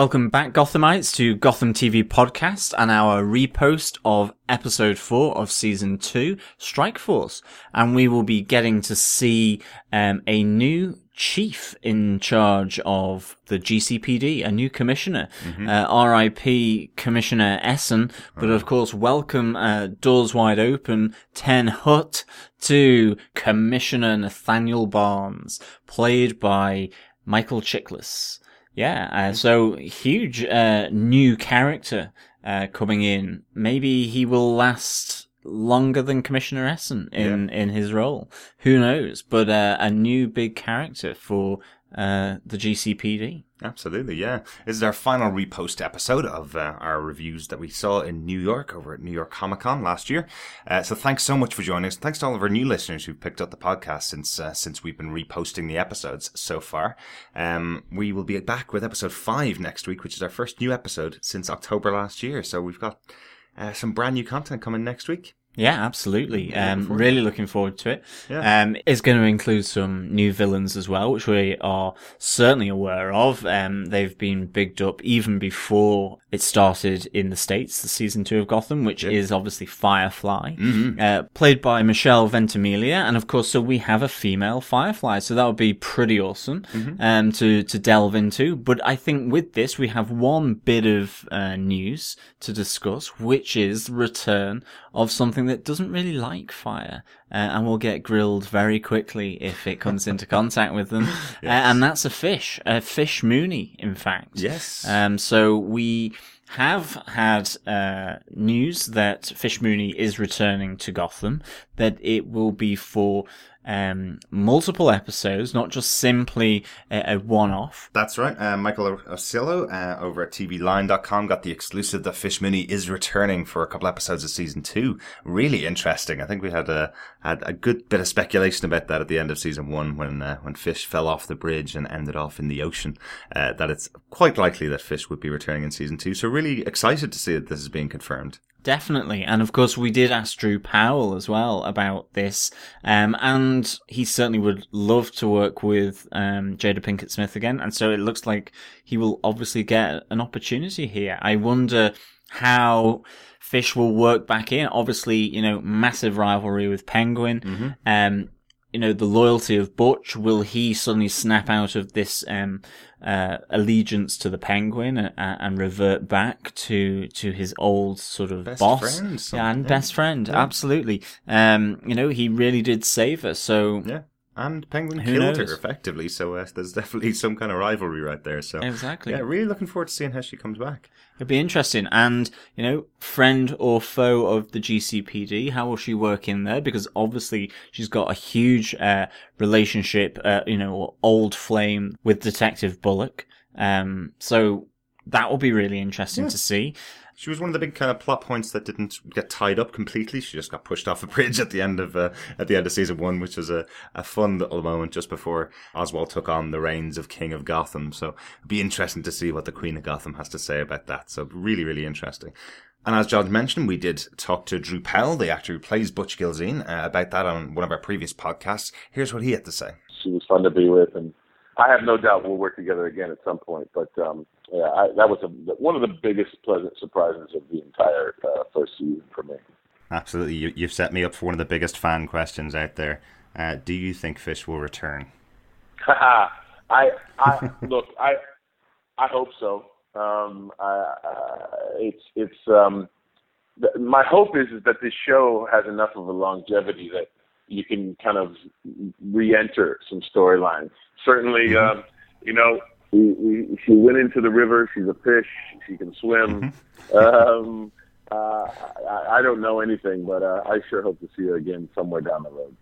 Welcome back, Gothamites, to Gotham TV Podcast and our repost of Episode 4 of Season 2, Strike Force. And we will be getting to see a new chief in charge of the GCPD, a new commissioner, RIP Commissioner Essen, but of course welcome, doors wide open, Ten Hut, to Commissioner Nathaniel Barnes, played by Michael Chiklis. So huge new character coming in. Maybe he will last longer than Commissioner Essen in his role. Who knows? But a new big character for the GCPD. Absolutely, yeah. This is our final repost episode of our reviews that we saw in New York over at New York Comic Con last year. So thanks so much for joining us. Thanks to all of our new listeners who've picked up the podcast since we've been reposting the episodes so far. We will be back with episode 5 next week, which is our first new episode since October last year. So we've got some brand new content coming next week. Yeah, absolutely. Really looking forward to it. Yeah. It's going to include some new villains as well, which we are certainly aware of. They've been bigged up even before it started in the States, the Season 2 of Gotham, which is obviously Firefly, played by Michelle Ventimiglia. And of course, so we have a female Firefly. So that would be pretty awesome to delve into. But I think with this, we have one bit of news to discuss, which is the return of something that doesn't really like fire and will get grilled very quickly if it comes into contact with them. And that's Fish Mooney, in fact. Yes. So we have had news that Fish Mooney is returning to Gotham, that it will be for multiple episodes, not just simply a one-off. That's right. Michael Osillo over at tvline.com got the exclusive that Fish Mooney is returning for a couple episodes of Season 2. Really interesting. I think we had a good bit of speculation about that at the end of Season 1 when Fish fell off the bridge and ended off in the ocean, that it's quite likely that Fish would be returning in Season 2. So really excited to see that this is being confirmed. Definitely. And of course, we did ask Drew Powell as well about this. And he certainly would love to work with Jada Pinkett Smith again. And so it looks like he will obviously get an opportunity here. I wonder how Fish will work back in. Obviously, massive rivalry with Penguin. The loyalty of Butch. Will he suddenly snap out of this allegiance to the Penguin and revert back to his old sort of best boss and best friend? Yeah. Absolutely. He really did save her. So yeah. And Penguin killed her, effectively, so there's definitely some kind of rivalry right there. So exactly. Yeah, really looking forward to seeing how she comes back. It'd be interesting. And, friend or foe of the GCPD, how will she work in there? Because obviously she's got a huge relationship, old flame with Detective Bullock. So that will be really interesting to see. She was one of the big kind of plot points that didn't get tied up completely. She just got pushed off a bridge at the end of Season 1, which was a fun little moment just before Oswald took on the reins of King of Gotham. So it'd be interesting to see what the Queen of Gotham has to say about that. So really, really interesting. And as John mentioned, we did talk to Drew Powell, the actor who plays Butch Gilzine, about that on one of our previous podcasts. Here's what he had to say. She was fun to be with, and I have no doubt we'll work together again at some point, but that was one of the biggest pleasant surprises of the entire first season for me. Absolutely. You've set me up for one of the biggest fan questions out there. Do you think Fish will return? I hope so. My hope is that this show has enough of a longevity that you can kind of re-enter some storylines. Certainly, she went into the river. She's a fish. She can swim. I don't know anything, but I sure hope to see her again somewhere down the road.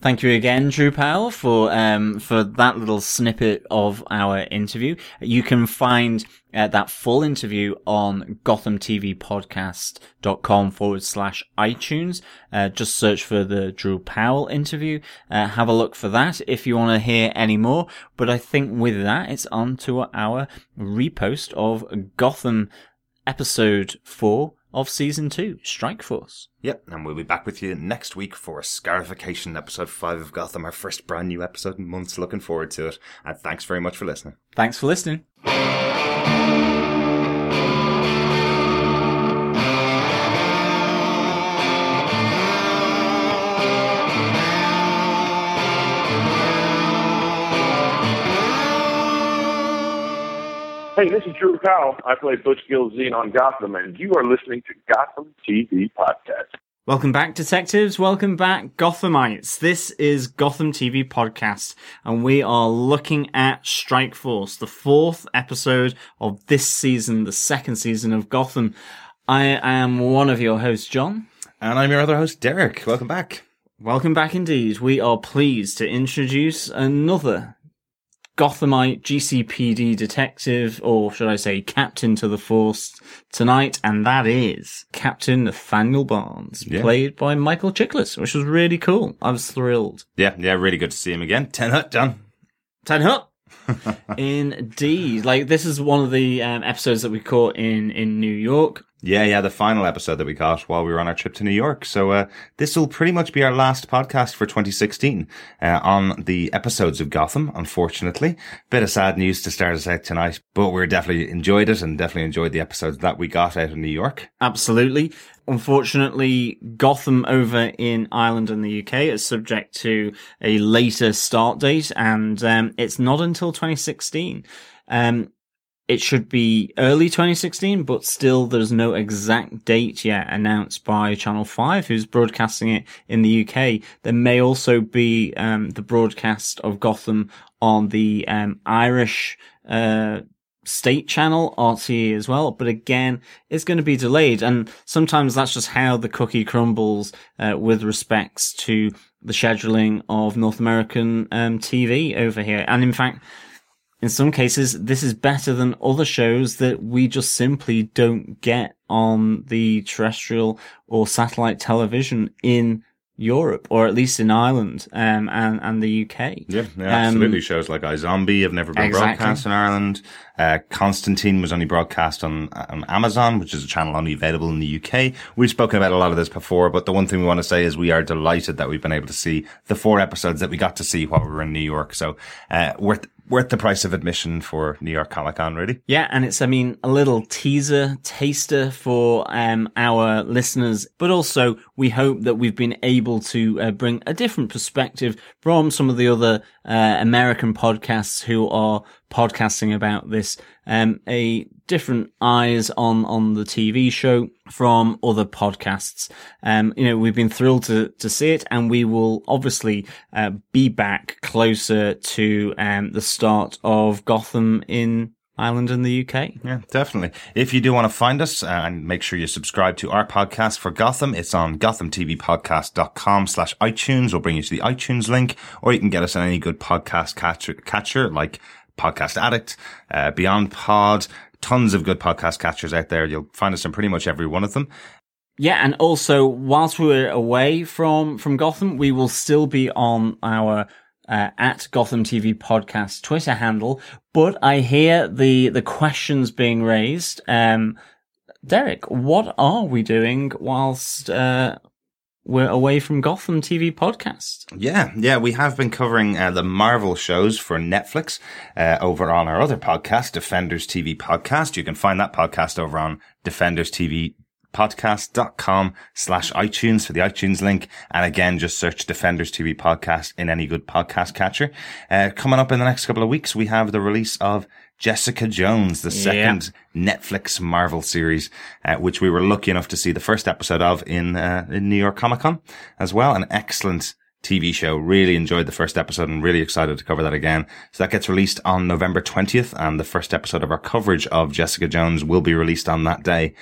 Thank you again, Drew Powell, for that little snippet of our interview. You can find that full interview on gothamtvpodcast.com /iTunes. Just search for the Drew Powell interview. Have a look for that if you want to hear any more. But I think with that, it's on to our repost of Gotham Episode 4. Of Season 2, Strike Force. Yep, and we'll be back with you next week for Scarification, Episode 5 of Gotham, our first brand new episode in months. Looking forward to it. And thanks very much for listening. Thanks for listening. Hey, this is Drew Powell. I play Butch Gilzine on Gotham, and you are listening to Gotham TV Podcast. Welcome back, detectives. Welcome back, Gothamites. This is Gotham TV Podcast, and we are looking at Strike Force, the fourth episode of this season, the second season of Gotham. I am one of your hosts, John. And I'm your other host, Derek. Welcome back. Welcome back indeed. We are pleased to introduce another Gothamite GCPD detective, or should I say captain to the force tonight, and that is Captain Nathaniel Barnes, played by Michael Chiklis, which was really cool. I was thrilled. Yeah, really good to see him again. Ten hut, John. Ten hut! Indeed. Like, this is one of the episodes that we caught in New York. Yeah, the final episode that we got while we were on our trip to New York. So this will pretty much be our last podcast for 2016 on the episodes of Gotham, unfortunately. Bit of sad news to start us out tonight, but we definitely enjoyed it and definitely enjoyed the episodes that we got out of New York. Absolutely. Unfortunately, Gotham over in Ireland and the UK is subject to a later start date, and it's not until 2016. It should be early 2016, but still there's no exact date yet announced by Channel 5, who's broadcasting it in the UK. There may also be the broadcast of Gotham on the Irish state channel, RTE as well, but again, it's going to be delayed, and sometimes that's just how the cookie crumbles with respects to the scheduling of North American TV over here. And in fact, in some cases, this is better than other shows that we just simply don't get on the terrestrial or satellite television in Europe, or at least in Ireland and the UK. Yeah, absolutely. Shows like iZombie have never been broadcast in Ireland. Constantine was only broadcast on Amazon, which is a channel only available in the UK. We've spoken about a lot of this before, but the one thing we want to say is we are delighted that we've been able to see the four episodes that we got to see while we were in New York. So worth the price of admission for New York Comic Con, really. Yeah, and it's, I mean, a little taster for our listeners, but also we hope that we've been able to bring a different perspective from some of the other American podcasts who are podcasting about this, a different eyes on the TV show from other podcasts. We've been thrilled to see it, and we will obviously be back closer to the start of Gotham in Ireland and the UK. Yeah, definitely. If you do want to find us, and make sure you subscribe to our podcast for Gotham, it's on gothamtvpodcast.com/iTunes. We'll bring you to the iTunes link, or you can get us on any good podcast catcher like Podcast Addict, Beyond Pod, tons of good podcast catchers out there. You'll find us on pretty much every one of them. Yeah, and also, whilst we're away from Gotham, we will still be on our at Gotham TV Podcast Twitter handle, but I hear the questions being raised. Derek, what are we doing whilst we're away from Gotham TV Podcast? Yeah, we have been covering the Marvel shows for Netflix over on our other podcast, Defenders TV Podcast. You can find that podcast over on Defenders TV podcast.com/iTunes for the iTunes link, and again just search Defenders TV Podcast in any good podcast catcher. Coming up in the next couple of weeks, we have the release of Jessica Jones, the second Netflix Marvel series, which we were lucky enough to see the first episode of in New York Comic Con as well. An excellent TV show. Really enjoyed the first episode and really excited to cover that again. So that gets released on November 20th, and the first episode of our coverage of Jessica Jones will be released on that day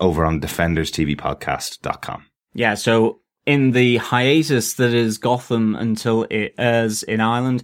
over on DefendersTVPodcast.com. Yeah, so in the hiatus that is Gotham until it airs in Ireland,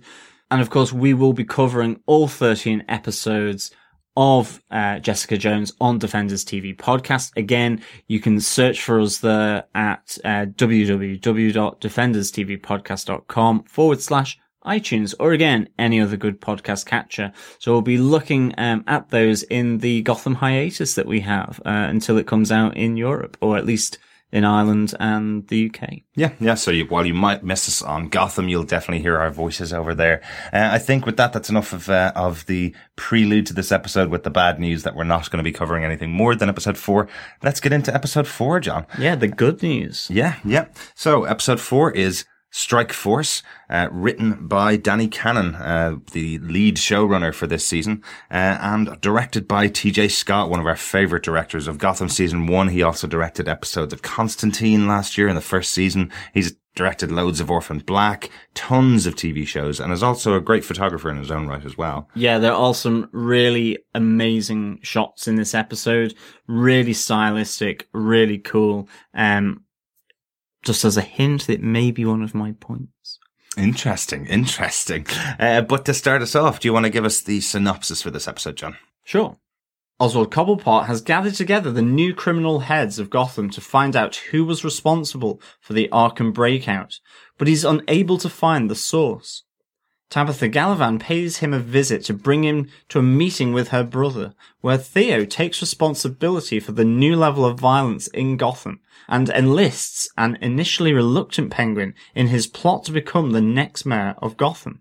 and of course we will be covering all 13 episodes of Jessica Jones on Defenders TV Podcast. Again, you can search for us there at www.defenderstvpodcast.com/iTunes, or again, any other good podcast catcher. So we'll be looking at those in the Gotham hiatus that we have until it comes out in Europe, or at least in Ireland and the UK. Yeah. So while you might miss us on Gotham, you'll definitely hear our voices over there. I think with that's enough of the prelude to this episode with the bad news that we're not going to be covering anything more than episode 4. Let's get into episode 4, John. Yeah, the good news. Yeah. So episode 4 is Strike Force, written by Danny Cannon, the lead showrunner for this season, and directed by TJ Scott, one of our favourite directors of Gotham Season 1. He also directed episodes of Constantine last year in the first season. He's directed loads of Orphan Black, tons of TV shows, and is also a great photographer in his own right as well. Yeah, there are some really amazing shots in this episode. Really stylistic, really cool. Just as a hint, it may be one of my points. Interesting. But to start us off, do you want to give us the synopsis for this episode, John? Sure. Oswald Cobblepot has gathered together the new criminal heads of Gotham to find out who was responsible for the Arkham breakout, but he's unable to find the source. Tabitha Galavan pays him a visit to bring him to a meeting with her brother, where Theo takes responsibility for the new level of violence in Gotham and enlists an initially reluctant Penguin in his plot to become the next mayor of Gotham.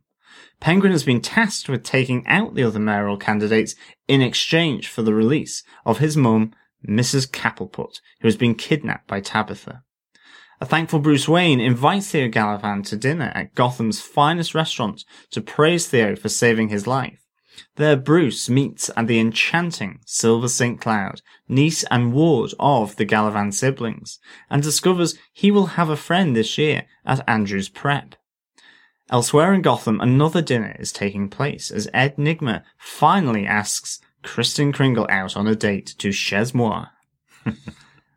Penguin has been tasked with taking out the other mayoral candidates in exchange for the release of his mum, Mrs. Kapelput, who has been kidnapped by Tabitha. A thankful Bruce Wayne invites Theo Galavan to dinner at Gotham's finest restaurant to praise Theo for saving his life. There Bruce meets at the enchanting Silver St. Cloud, niece and ward of the Galavan siblings, and discovers he will have a friend this year at Andrew's prep. Elsewhere in Gotham, another dinner is taking place as Ed Nygma finally asks Kristen Kringle out on a date to Chez Moi.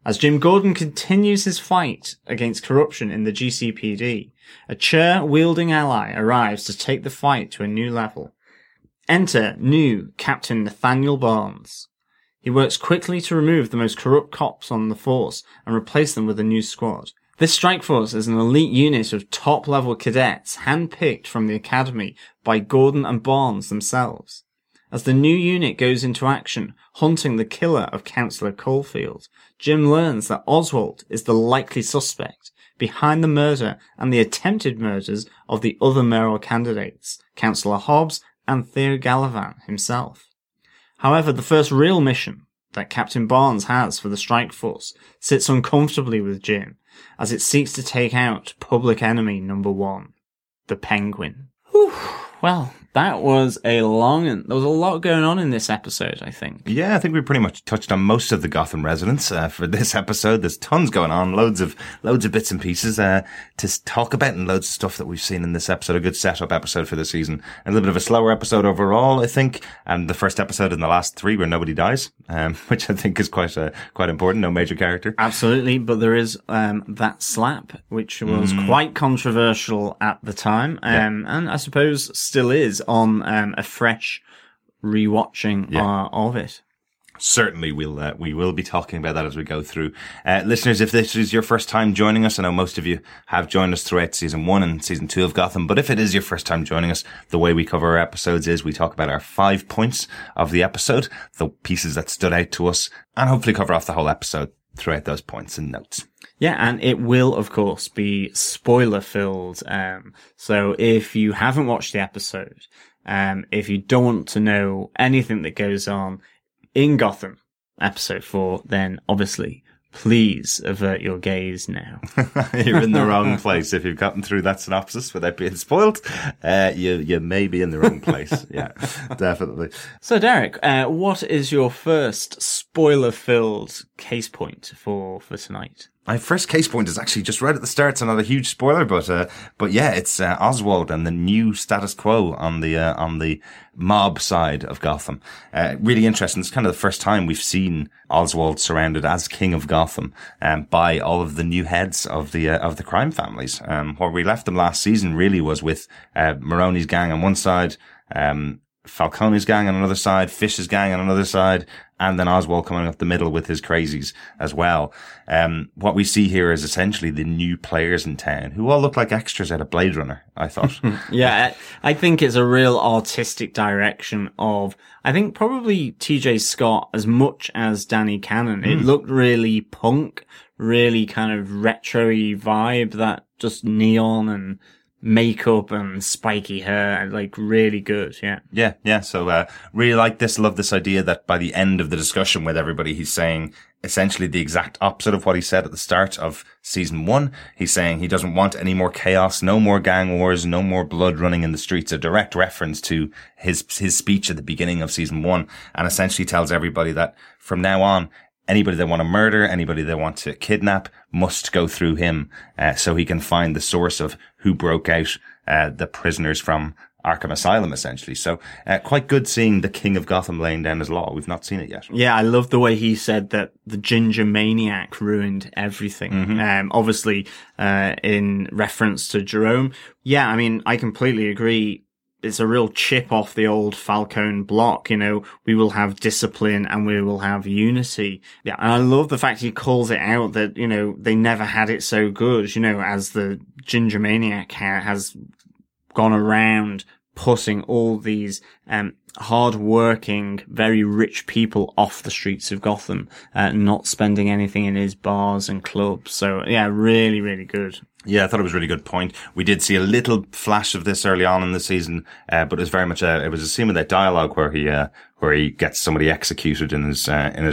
As Jim Gordon continues his fight against corruption in the GCPD, a chair-wielding ally arrives to take the fight to a new level. Enter new Captain Nathaniel Barnes. He works quickly to remove the most corrupt cops on the force and replace them with a new squad. This strike force is an elite unit of top-level cadets handpicked from the academy by Gordon and Barnes themselves. As the new unit goes into action, hunting the killer of Councillor Caulfield, Jim learns that Oswald is the likely suspect behind the murder and the attempted murders of the other mayoral candidates, Councillor Hobbs and Theo Galavan himself. However, the first real mission that Captain Barnes has for the strike force sits uncomfortably with Jim, as it seeks to take out public enemy number one, the Penguin. Whew. Well, there was a lot going on in this episode, I think. Yeah, I think we pretty much touched on most of the Gotham residents for this episode. There's tons going on, loads of bits and pieces to talk about, and loads of stuff that we've seen in this episode. A good setup episode for the season. A little bit of a slower episode overall, I think, and the first episode in the last three where nobody dies, which I think is quite important. No major character. Absolutely, but there is that slap, which was quite controversial at the time, and I suppose still is on a fresh rewatching of it. Certainly, we will be talking about that as we go through. Listeners, if this is your first time joining us, I know most of you have joined us throughout Season 1 and Season 2 of Gotham, but if it is your first time joining us, the way we cover our episodes is we talk about our 5 points of the episode, the pieces that stood out to us, and hopefully cover off the whole episode throughout those points and notes. Yeah, and it will, of course, be spoiler-filled. So if you haven't watched the episode, if you don't want to know anything that goes on in Gotham, episode 4, then obviously, please avert your gaze now. You're in the wrong place. If you've gotten through that synopsis without being spoiled, you may be in the wrong place. Yeah, definitely. So, Derek, what is your first spoiler-filled case point for tonight? My first case point is actually just right at the start. It's another huge spoiler, but yeah, it's Oswald and the new status quo on the mob side of Gotham. Really interesting. It's kind of the first time we've seen Oswald surrounded as king of Gotham by all of the new heads of the crime families. Where we left them last season really was with Moroni's gang on one side, Falcone's gang on another side, Fish's gang on another side, and then Oswald coming up the middle with his crazies as well. What we see here is essentially the new players in town, who all look like extras out of Blade Runner, I thought. Yeah, I think it's a real artistic direction of, I think, probably TJ Scott as much as Danny Cannon. It looked really punk, really kind of retro-y vibe, that just neon and makeup and spiky hair, and like really good. Yeah. So really like this. Love this idea that by the end of the discussion with everybody, he's saying essentially the exact opposite of what he said at the start of season one. He's saying he doesn't want any more chaos, no more gang wars, no more blood running in the streets. A direct reference to his speech at the beginning of season one, and essentially tells everybody that from now on, anybody they want to murder, anybody they want to kidnap must go through him, so he can find the source of who broke out the prisoners from Arkham Asylum, essentially. So quite good seeing the King of Gotham laying down his law. We've not seen it yet. Yeah, I love the way he said that the ginger maniac ruined everything. Mm-hmm. Obviously in reference to Jerome. Yeah, I mean, I completely agree. It's a real chip off the old Falcone block. You know, we will have discipline and we will have unity. Yeah. And I love the fact he calls it out that, you know, they never had it so good, you know, as the ginger maniac has gone around putting all these, hard-working, very rich people off the streets of Gotham, not spending anything in his bars and clubs. So, yeah, really, really good. Yeah, I thought it was a really good point. We did see a little flash of this early on in the season, but it was very much it was a scene with that dialogue where he gets somebody executed in his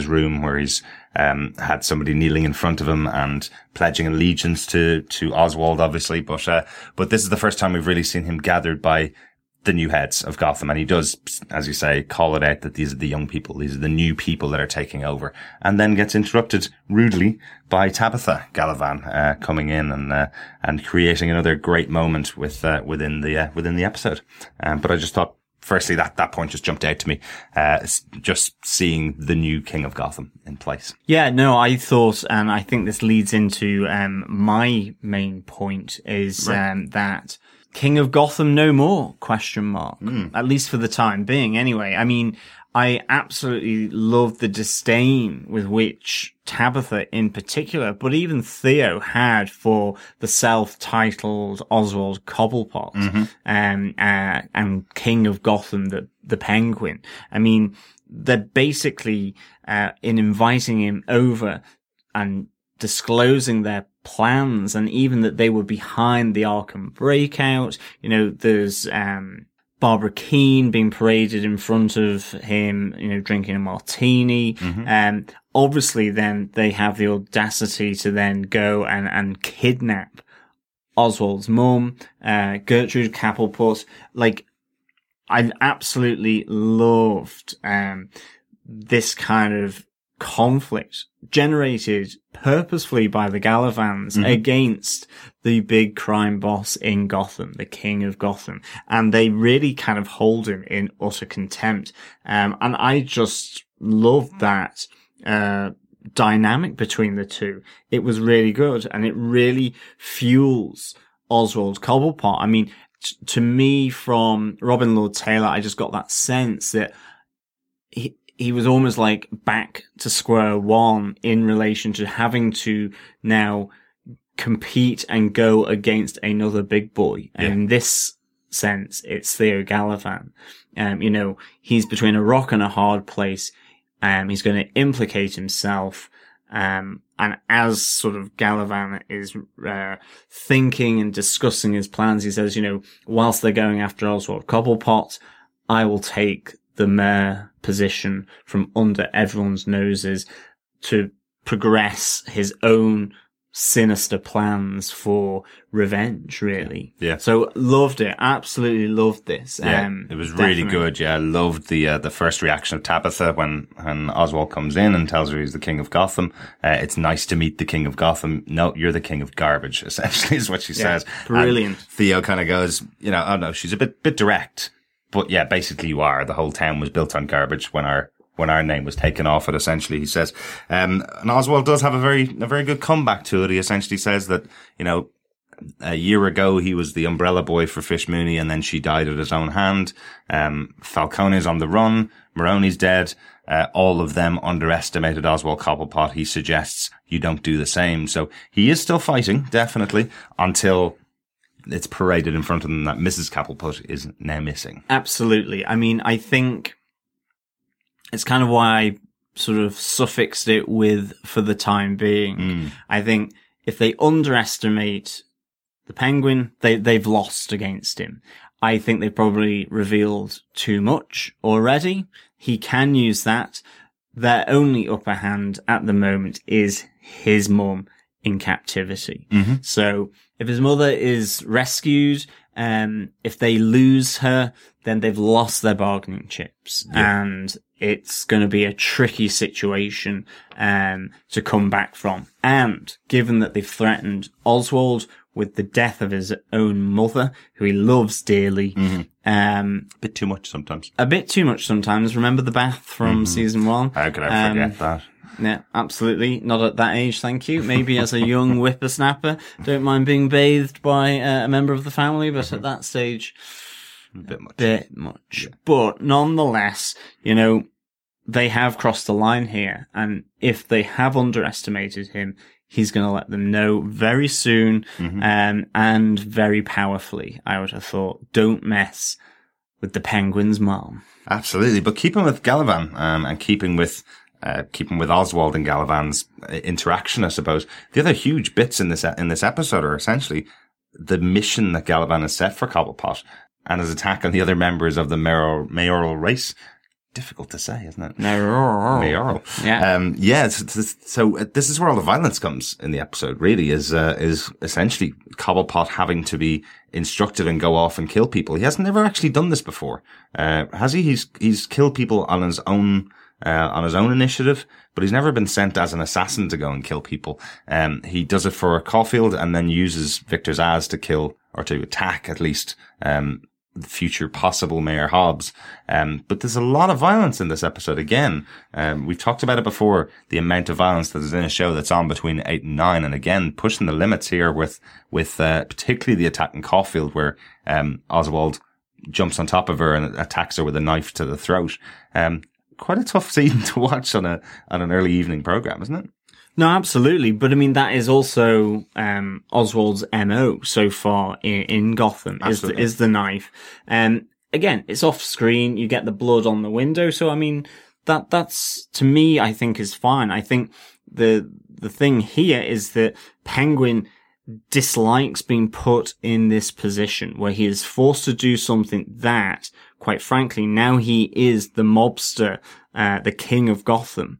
room, where he's had somebody kneeling in front of him and pledging allegiance to Oswald, obviously. But this is the first time we've really seen him gathered by the new heads of Gotham, and he does, as you say, call it out that these are the young people, these are the new people that are taking over, and then gets interrupted rudely by Tabitha Galavan coming in and creating another great moment within the episode. But I just thought, firstly, that point just jumped out to me, just seeing the new King of Gotham in place. Yeah, no, I thought, and I think this leads into my main point is right. That King of Gotham no more, ? At least for the time being, anyway. I mean, I absolutely love the disdain with which Tabitha in particular, but even Theo had for the self-titled Oswald Cobblepot, mm-hmm. And King of Gotham, the Penguin. I mean, they're basically, in inviting him over and disclosing their plans, and even that they were behind the Arkham breakout. You know, there's Barbara Keene being paraded in front of him, you know, drinking a martini. Mm-hmm. Obviously then they have the audacity to then go and kidnap Oswald's mum, Gertrud Kapelput. Like, I absolutely loved this kind of conflict generated purposefully by the Galavans, mm-hmm. against the big crime boss in Gotham, the King of Gotham, and they really kind of hold him in utter contempt. And I just love that dynamic between the two. It was really good, and it really fuels Oswald Cobblepot. I mean, to me, from Robin Lord Taylor, I just got that sense that he was almost like back to square one in relation to having to now compete and go against another big boy. Yeah. And in this sense, it's Theo Galavan. You know, he's between a rock and a hard place. He's going to implicate himself. And as sort of Galavan is thinking and discussing his plans, he says, you know, whilst they're going after Oswald Cobblepot, I will take the mayor position from under everyone's noses to progress his own sinister plans for revenge, really. Yeah. So loved it. Absolutely loved this. Yeah, it was really good. Yeah. I loved the first reaction of Tabitha when Oswald comes in and tells her he's the King of Gotham. It's nice to meet the King of Gotham. No, you're the King of Garbage, essentially, is what she says. Brilliant. And Theo kind of goes, you know, oh no, she's a bit direct. But yeah, basically you are. The whole town was built on garbage when our name was taken off it, essentially, he says. And Oswald does have a very good comeback to it. He essentially says that, you know, a year ago he was the umbrella boy for Fish Mooney, and then she died at his own hand. Falcone's on the run. Maroni's dead. All of them underestimated Oswald Cobblepot. He suggests you don't do the same. So he is still fighting, definitely, until it's paraded in front of them that Mrs. Kapelput is now missing. Absolutely. I mean, I think it's kind of why I sort of suffixed it with for the time being. I think if they underestimate the Penguin, they've lost against him. I think they've probably revealed too much already. He can use that. Their only upper hand at the moment is his mum in captivity. Mm-hmm. So if his mother is rescued, if they lose her, then they've lost their bargaining chips. Yeah. And it's going to be a tricky situation to come back from. And given that they've threatened Oswald with the death of his own mother, who he loves dearly. Mm-hmm. A bit too much sometimes. A bit too much sometimes. Remember the bath from season one? How could I forget that? Yeah, absolutely. Not at that age, thank you. Maybe as a young whippersnapper, don't mind being bathed by a member of the family, but at that stage, a bit much. Yeah. But nonetheless, you know, they have crossed the line here, and if they have underestimated him, he's going to let them know very soon, and very powerfully, I would have thought. Don't mess with the Penguin's mom. Absolutely, but keeping with Galavan, and keeping with Oswald and Galavan's interaction, I suppose, the other huge bits in this episode are essentially the mission that Galavan has set for Cobblepot and his attack on the other members of the mayoral race. Difficult to say, isn't it? Mayoral. Yeah. So this is where all the violence comes in the episode, really, is essentially Cobblepot having to be instructive and go off and kill people. He has never actually done this before. Has he? He's killed people on his own initiative, but he's never been sent as an assassin to go and kill people. He does it for Caulfield and then uses Victor Zsasz to kill, or to attack at least, the future possible Mayor Hobbs. But there's a lot of violence in this episode again. We've talked about it before, the amount of violence that is in a show that's on between 8 and 9, and again, pushing the limits here with particularly the attack in Caulfield where, Oswald jumps on top of her and attacks her with a knife to the throat. Quite a tough scene to watch on an early evening program, isn't it? No, absolutely. But I mean, that is also Oswald's MO so far in Gotham, is the knife. And again, it's off screen. You get the blood on the window. So I mean, that's to me, I think, is fine. I think the thing here is that Penguin dislikes being put in this position where he is forced to do something that, quite frankly, now he is the mobster, the king of Gotham.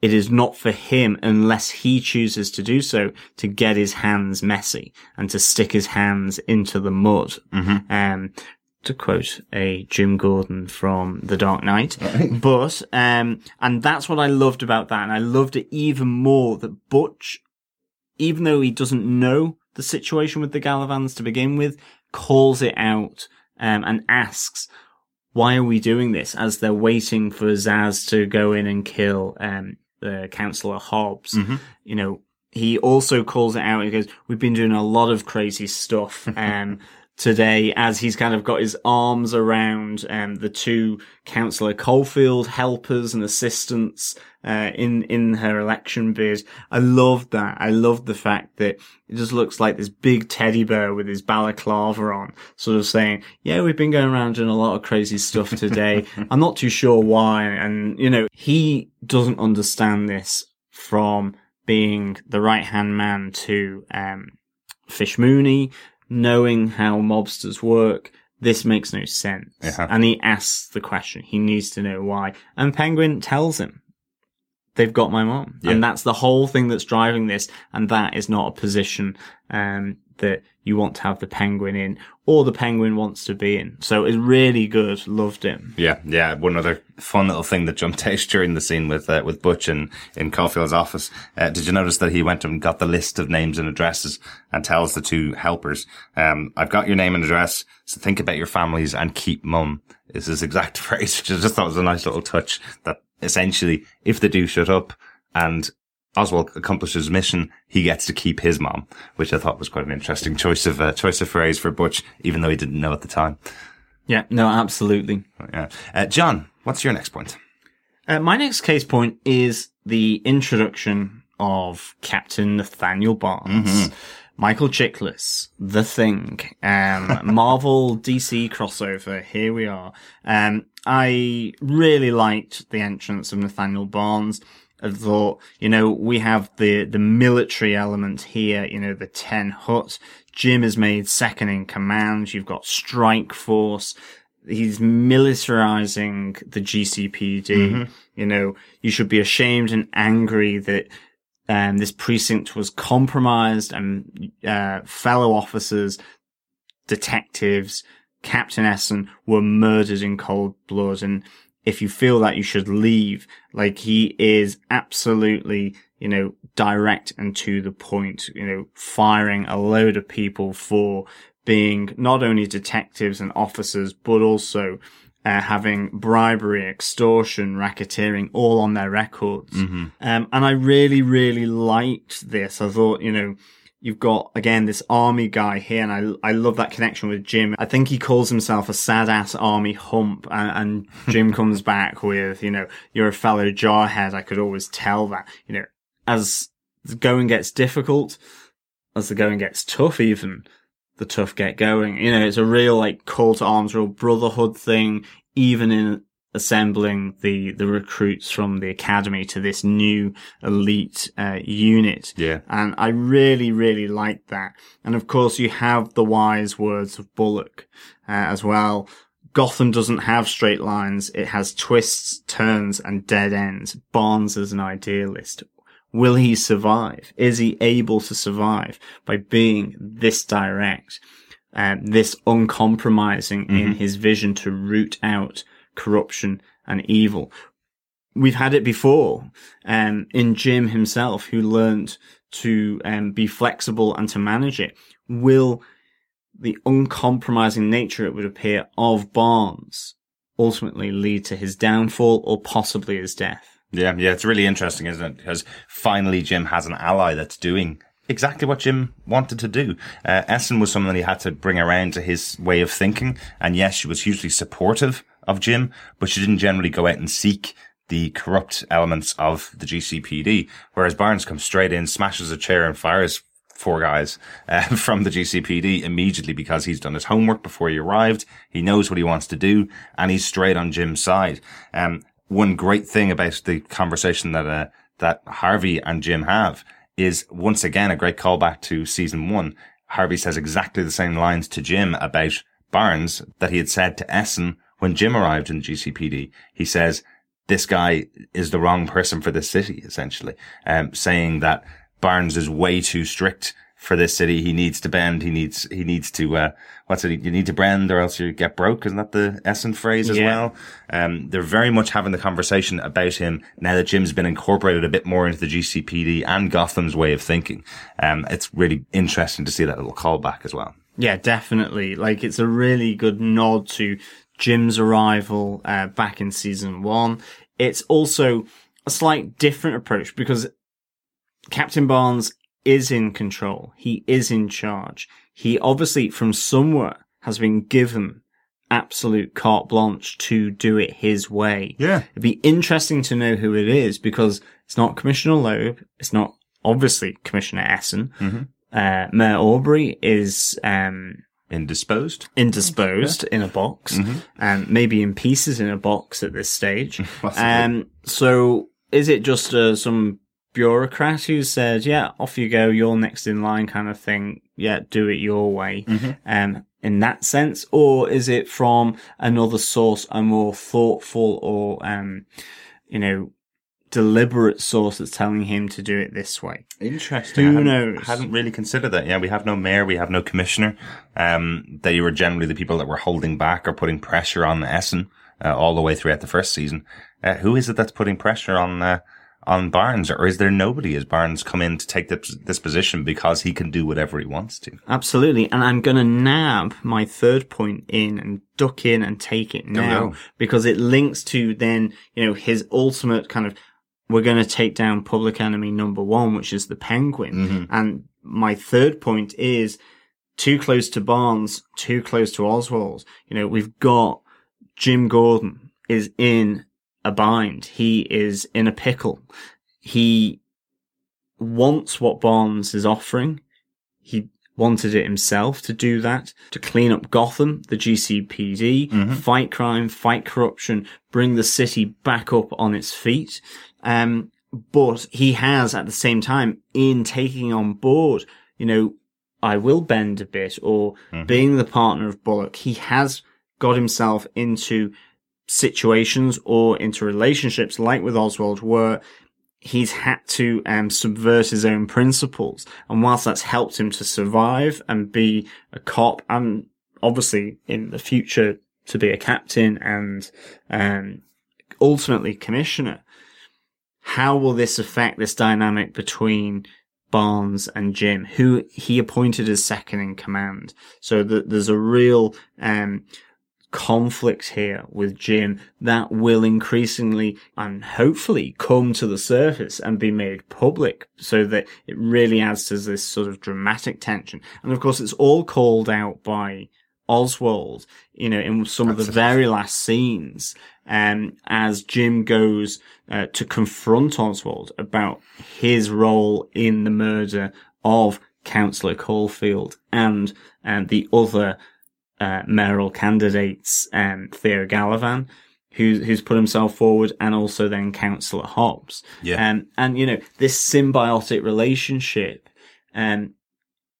It is not for him, unless he chooses to do so, to get his hands messy and to stick his hands into the mud. Mm-hmm. To quote a Jim Gordon from The Dark Knight. Right. But, and that's what I loved about that. And I loved it even more that Butch, even though he doesn't know the situation with the Galavans to begin with, calls it out and asks, why are we doing this? As they're waiting for Zsasz to go in and kill Councillor Hobbs. Mm-hmm. You know, he also calls it out. He goes, we've been doing a lot of crazy stuff today, as he's kind of got his arms around the two Councillor Caulfield helpers and assistants in her election bid. I loved that. I loved the fact that it just looks like this big teddy bear with his balaclava on, sort of saying, yeah, we've been going around doing a lot of crazy stuff today. I'm not too sure why. And, you know, he doesn't understand this from being the right-hand man to Fish Mooney, knowing how mobsters work. This makes no sense. Uh-huh. And he asks the question. He needs to know why. And Penguin tells him, they've got my mom. Yeah. And that's the whole thing that's driving this. And that is not a position that you want to have the Penguin in, or the Penguin wants to be in. So it's really good. Loved it. Yeah. One other fun little thing that jumped out during the scene with Butch in Caulfield's office. Did you notice that he went and got the list of names and addresses and tells the two helpers, I've got your name and address, so think about your families and keep mum, is his exact phrase, which I just thought was a nice little touch, that essentially if they do shut up and Oswald accomplishes his mission, he gets to keep his mom, which I thought was quite an interesting choice of phrase for Butch, even though he didn't know at the time. Yeah, no, absolutely. Yeah. John, what's your next point? My next case point is the introduction of Captain Nathaniel Barnes. Mm-hmm. Michael Chiklis, The Thing, Marvel DC crossover. Here we are. I really liked the entrance of Nathaniel Barnes. I thought, you know, we have the military element here, you know, the 10 Hut. Jim is made second in command. You've got Strike Force. He's militarizing the GCPD. Mm-hmm. You know, you should be ashamed and angry that this precinct was compromised, and fellow officers, detectives, Captain Essen were murdered in cold blood. And if you feel that, you should leave. Like, he is absolutely, you know, direct and to the point, you know, firing a load of people for being not only detectives and officers, but also having bribery, extortion, racketeering all on their records. Mm-hmm. And I really, really liked this. I thought, you know, you've got, again, this army guy here, and I love that connection with Jim. I think he calls himself a sad-ass army hump, and Jim comes back with, you know, you're a fellow jarhead, I could always tell that. You know, as the going gets difficult, as the going gets tough even, the tough get going. You know, it's a real, like, call to arms, real brotherhood thing, even in assembling the recruits from the academy to this new elite unit. Yeah. And I really, really liked that. And of course you have the wise words of Bullock as well. Gotham doesn't have straight lines. It has twists, turns, and dead ends. Barnes is an idealist. Will he survive? Is he able to survive by being this direct and this uncompromising in his vision to root out corruption and evil? We've had it before in Jim himself, who learned to be flexible and to manage it. Will the uncompromising nature, it would appear, of Barnes ultimately lead to his downfall or possibly his death? Yeah, it's really interesting, isn't it? Because finally Jim has an ally that's doing exactly what Jim wanted to do. Essen was someone that he had to bring around to his way of thinking, and yes, she was hugely supportive of Jim, but she didn't generally go out and seek the corrupt elements of the GCPD, whereas Barnes comes straight in, smashes a chair and fires four guys from the GCPD immediately because he's done his homework before he arrived, he knows what he wants to do, and he's straight on Jim's side. One great thing about the conversation that Harvey and Jim have is, once again, a great callback to Season 1. Harvey says exactly the same lines to Jim about Barnes that he had said to Essen when Jim arrived in GCPD. He says, this guy is the wrong person for this city, essentially, saying that Barnes is way too strict for this city. He needs to bend. You need to bend or else you get broke. Isn't that the Essen phrase as well? They're very much having the conversation about him now that Jim's been incorporated a bit more into the GCPD and Gotham's way of thinking. It's really interesting to see that little callback as well. Yeah, definitely. Like, it's a really good nod to Jim's arrival back in Season 1. It's also a slight different approach because Captain Barnes is in control. He is in charge. He obviously, from somewhere, has been given absolute carte blanche to do it his way. Yeah. It'd be interesting to know who it is, because it's not Commissioner Loeb. It's not, obviously, Commissioner Essen. Mm-hmm. Mayor Aubrey is indisposed in a box, and maybe in pieces in a box at this stage. So is it just some bureaucrat who said, yeah, off you go, you're next in line kind of thing, yeah, do it your way, in that sense? Or is it from another source, a more thoughtful or deliberate source that's telling him to do it this way? Interesting. Who knows? I hadn't really considered that. Yeah, we have no mayor, we have no commissioner. They were generally the people that were holding back or putting pressure on Essen all the way throughout the first season. Who is it that's putting pressure on Barnes, or is there nobody? Has Barnes come in to take this position because he can do whatever he wants to? Absolutely. And I'm going to nab my third point in and duck in and take it now, because it links to then, you know, his ultimate kind of, we're going to take down public enemy number one, which is the Penguin. And my third point is, too close to Barnes, too close to Oswald. You know, we've got Jim Gordon is in a bind. He is in a pickle. He wants what Barnes is offering. he wanted it himself to do that, to clean up Gotham, the GCPD, fight crime, fight corruption, bring the city back up on its feet. But he has, at the same time, in taking on board, you know, I will bend a bit, or being the partner of Bullock, he has got himself into situations or into relationships, like with Oswald, where he's had to subvert his own principles. And whilst that's helped him to survive and be a cop, and obviously in the future to be a captain and ultimately commissioner, how will this affect this dynamic between Barnes and Jim, who he appointed as second in command? So there's a real conflict here with Jim that will increasingly and hopefully come to the surface and be made public, so that it really adds to this sort of dramatic tension. And of course, it's all called out by Oswald, you know, in some of the very last scenes, as Jim goes to confront Oswald about his role in the murder of Councillor Caulfield and the other mayoral candidates, Theo Galavan, who's put himself forward, and also then Councillor Hobbs. Yeah. And, you know, this symbiotic relationship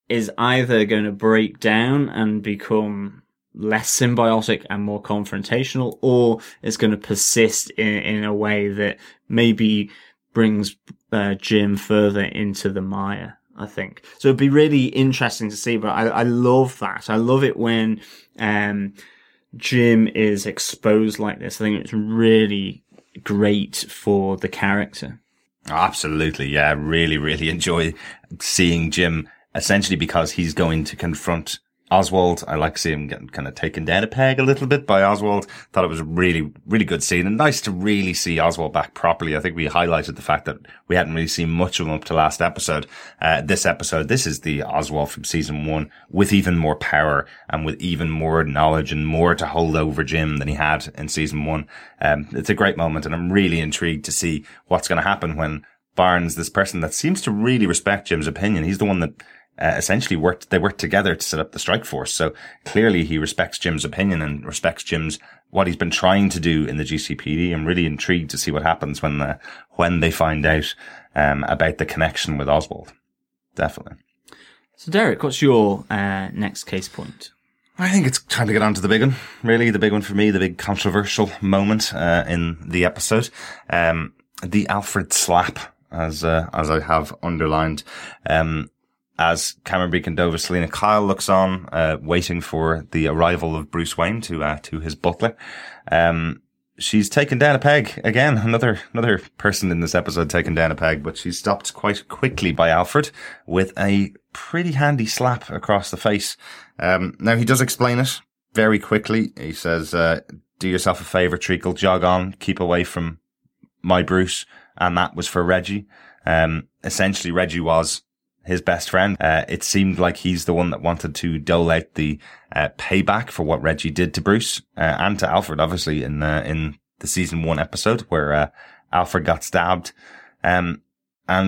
is either going to break down and become less symbiotic and more confrontational, or it's going to persist in a way that maybe brings Jim further into the mire, I think. So it'd be really interesting to see, but I love that. I love it when Jim is exposed like this. I think it's really great for the character. Oh, absolutely, yeah. I really, really enjoy seeing Jim, essentially because he's going to confront Oswald. I like seeing him getting kind of taken down a peg a little bit by Oswald. Thought it was a really, really good scene, and nice to really see Oswald back properly. I think we highlighted the fact that we hadn't really seen much of him up to last episode. This episode, this is the Oswald from season 1 with even more power and with even more knowledge and more to hold over Jim than he had in season 1. It's a great moment, and I'm really intrigued to see what's going to happen when Barnes, this person that seems to really respect Jim's opinion, he's the one that essentially worked together to set up the strike force. So clearly he respects Jim's opinion and respects Jim's, what he's been trying to do in the GCPD. I'm really intrigued to see what happens when they find out, about the connection with Oswald. Definitely. So Derek, what's your, next case point? I think it's time to get on to the big one, really. The big one for me, the big controversial moment, in the episode. The Alfred slap, as I have underlined, as Cameron Beacon-Dover, Selena Kyle looks on, waiting for the arrival of Bruce Wayne to his butler. She's taken down a peg again. Another person in this episode taken down a peg, but she's stopped quite quickly by Alfred with a pretty handy slap across the face. Now he does explain it very quickly. He says, do yourself a favor, Treacle, jog on, keep away from my Bruce. And that was for Reggie. Essentially Reggie was his best friend. It seemed like he's the one that wanted to dole out the payback for what Reggie did to Bruce and to Alfred, obviously, in the season 1 episode where Alfred got stabbed. And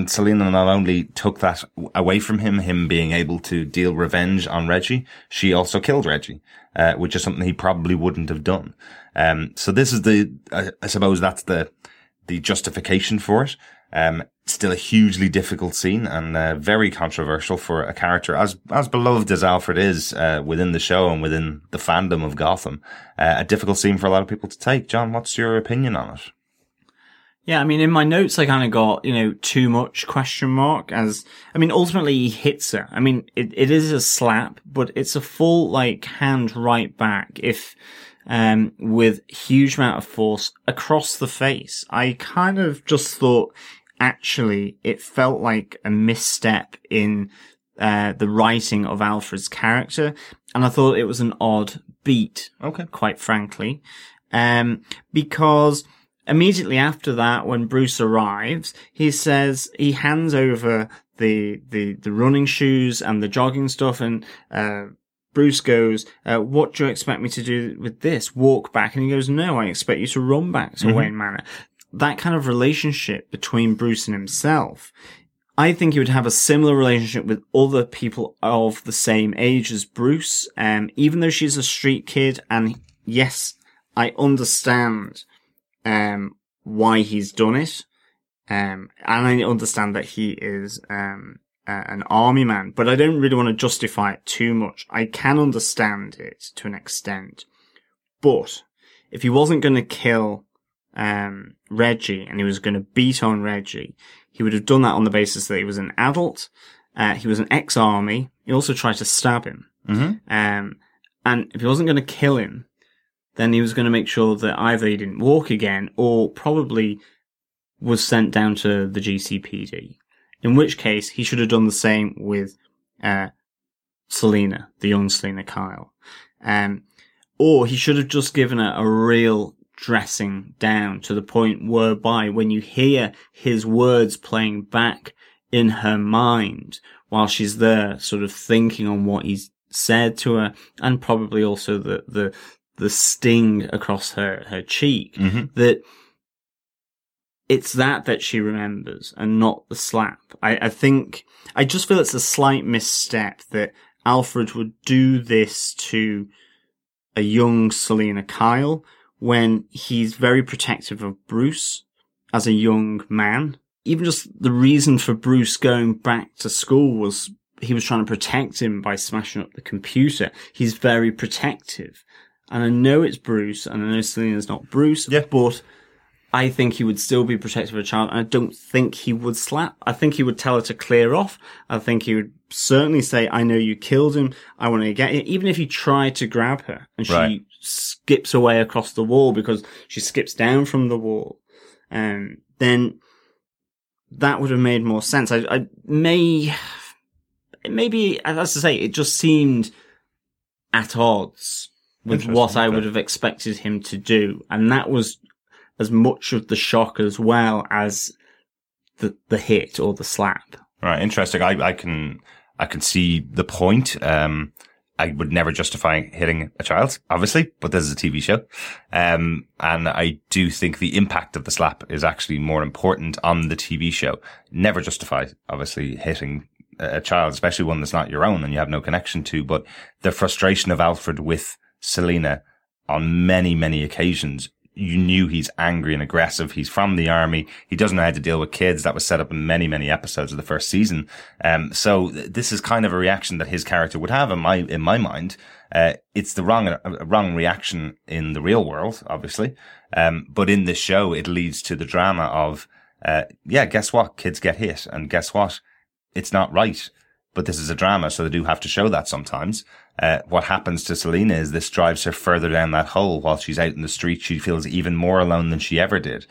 Selena not only took that away from him being able to deal revenge on Reggie, she also killed Reggie, which is something he probably wouldn't have done. So this is I suppose that's the justification for it. Still a hugely difficult scene and very controversial for a character as beloved as Alfred is within the show and within the fandom of Gotham. A difficult scene for a lot of people to take. John, what's your opinion on it? Yeah, I mean, in my notes, I kind of got, you know, too much question mark as, I mean, ultimately he hits her. I mean, it is a slap, but it's a full, like, hand right back with huge amount of force across the face. I kind of just thought, actually, it felt like a misstep in the writing of Alfred's character, and I thought it was an odd beat, quite frankly, because immediately after that, when Bruce arrives, he hands over the running shoes and the jogging stuff, and Bruce goes, what do you expect me to do with this? Walk back? And he goes, no, I expect you to run back to Wayne Manor. That kind of relationship between Bruce and himself, I think he would have a similar relationship with other people of the same age as Bruce, even though she's a street kid. And yes, I understand why he's done it, and I understand that he is an army man, but I don't really want to justify it too much. I can understand it to an extent, but if he wasn't going to kill Reggie and he was going to beat on Reggie, he would have done that on the basis that he was an adult, he was an ex-army, he also tried to stab him. Mm-hmm. And if he wasn't going to kill him, then he was going to make sure that either he didn't walk again or probably was sent down to the GCPD. In which case, he should have done the same with Selena, the young Selena Kyle. Or he should have just given her a real dressing down to the point whereby when you hear his words playing back in her mind while she's there sort of thinking on what he's said to her, and probably also the sting across her cheek, mm-hmm. that it's that she remembers and not the slap. I think, I just feel it's a slight misstep that Alfred would do this to a young Selena Kyle when he's very protective of Bruce as a young man. Even just the reason for Bruce going back to school was he was trying to protect him by smashing up the computer. He's very protective. And I know it's Bruce, and I know Selena's not Bruce, yeah. But I think he would still be protective of a child, and I don't think he would slap. I think he would tell her to clear off. I think he would certainly say, I know you killed him, I want to get you. Even if he tried to grab her, and she right. skips away across the wall because she skips down from the wall, then that would have made more sense. Maybe, as I say, it just seemed at odds with what I would have expected him to do. And that was as much of the shock as well as the hit or the slap. Right, interesting. I can see the point. I would never justify hitting a child, obviously, but this is a TV show. And I do think the impact of the slap is actually more important on the TV show. Never justify, obviously, hitting a child, especially one that's not your own and you have no connection to, but the frustration of Alfred with Selena on many, many occasions, you knew he's angry and aggressive. He's from the army. He doesn't know how to deal with kids. That was set up in many, many episodes of the first season. So this is kind of a reaction that his character would have in my mind. It's the wrong reaction in the real world, obviously. But in this show, it leads to the drama of, guess what? Kids get hit, and guess what? It's not right. But this is a drama, so they do have to show that sometimes. What happens to Selena is this drives her further down that hole. While she's out in the street, she feels even more alone than she ever did.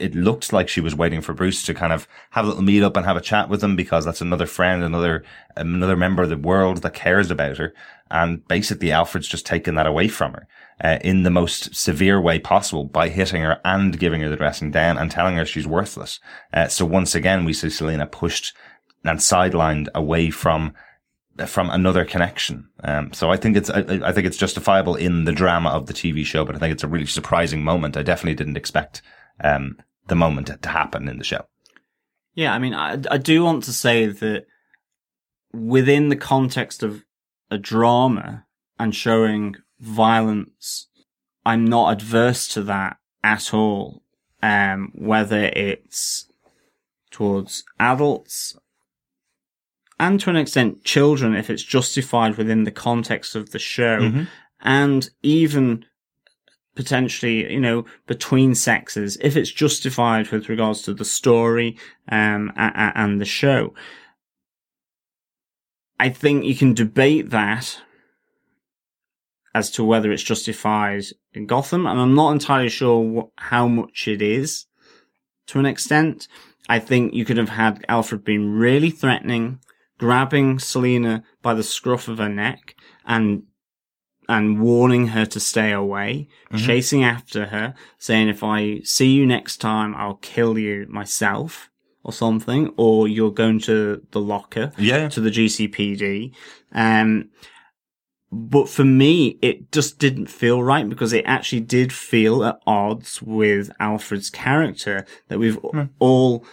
It looked like she was waiting for Bruce to kind of have a little meet up and have a chat with him, because that's another friend, another member of the world that cares about her. And basically Alfred's just taken that away from her in the most severe way possible by hitting her and giving her the dressing down and telling her she's worthless. So once again, we see Selena pushed and sidelined away from another connection. So I think it's justifiable in the drama of the TV show, but I think it's a really surprising moment. I definitely didn't expect the moment to happen in the show. Yeah, I mean, I do want to say that within the context of a drama and showing violence, I'm not adverse to that at all. Whether it's towards adults, and to an extent, children, if it's justified within the context of the show, mm-hmm. and even potentially, between sexes, if it's justified with regards to the story and the show. I think you can debate that as to whether it's justified in Gotham, and I'm not entirely sure how much it is to an extent. I think you could have had Alfred being really threatening, grabbing Selena by the scruff of her neck and warning her to stay away, mm-hmm. chasing after her, saying, if I see you next time, I'll kill you myself or something, or you're going to the locker, to the GCPD. But for me, it just didn't feel right, because it actually did feel at odds with Alfred's character, that we've all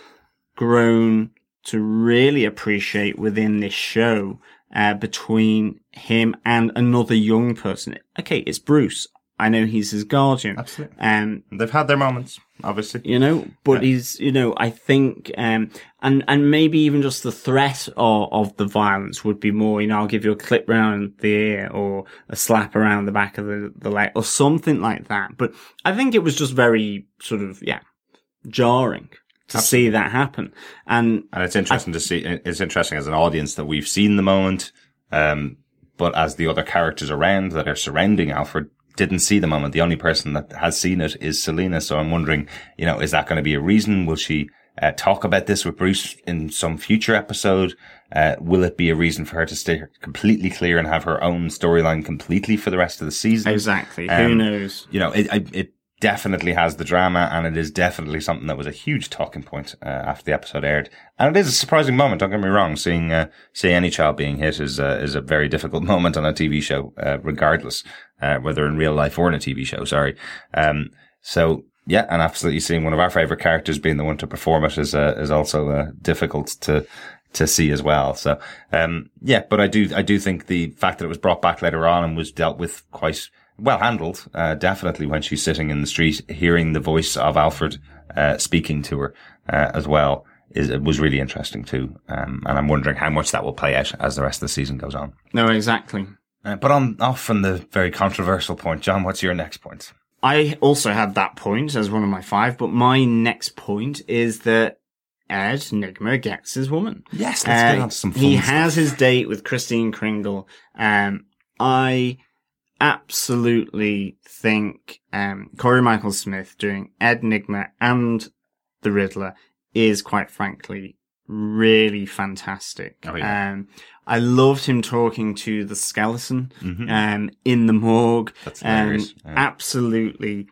grown to really appreciate within this show, between him and another young person. Okay, it's Bruce. I know he's his guardian. Absolutely. They've had their moments, obviously. You know, but he's, you know, I think, and maybe even just the threat of the violence would be more, you know, I'll give you a clip round the ear or a slap around the back of the leg or something like that. But I think it was just very sort of, jarring to see that happen. And it's interesting to see, it's interesting as an audience that we've seen the moment, but as the other characters around that are surrounding Alfred, didn't see the moment. The only person that has seen it is Selina. So I'm wondering, you know, is that going to be a reason? Will she talk about this with Bruce in some future episode? Will it be a reason for her to stay completely clear and have her own storyline completely for the rest of the season? Exactly. Who knows? You know, it definitely has the drama, and it is definitely something that was a huge talking point after the episode aired. And it is a surprising moment. Don't get me wrong. Seeing any child being hit is a very difficult moment on a TV show, regardless, whether in real life or in a TV show. Sorry. And absolutely seeing one of our favorite characters being the one to perform it is also difficult to see as well. So but I do think the fact that it was brought back later on and was dealt with quite well handled, definitely when she's sitting in the street hearing the voice of Alfred speaking to her as well, was really interesting too. And I'm wondering how much that will play out as the rest of the season goes on. No, exactly. But on off from the very controversial point, John, what's your next point? I also had that point as one of my five, but my next point is that Ed Nygma gets his woman. Yes, let's get on to some fun stuff. He has his date with Kristen Kringle. I absolutely think Corey Michael Smith doing Ed Nygma and the Riddler is, quite frankly, really fantastic. Oh, yeah. I loved him talking to the skeleton in the morgue. That's hilarious. Absolutely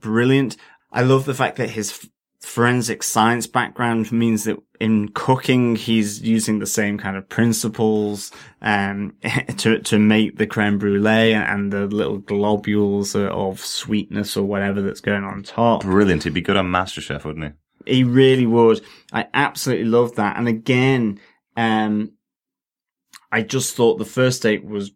brilliant. I love the fact that his forensic science background means that in cooking he's using the same kind of principles to make the creme brulee and the little globules of sweetness or whatever that's going on top. Brilliant. He'd be good on MasterChef, wouldn't he? He really would. I absolutely love that. And again, I just thought the first date was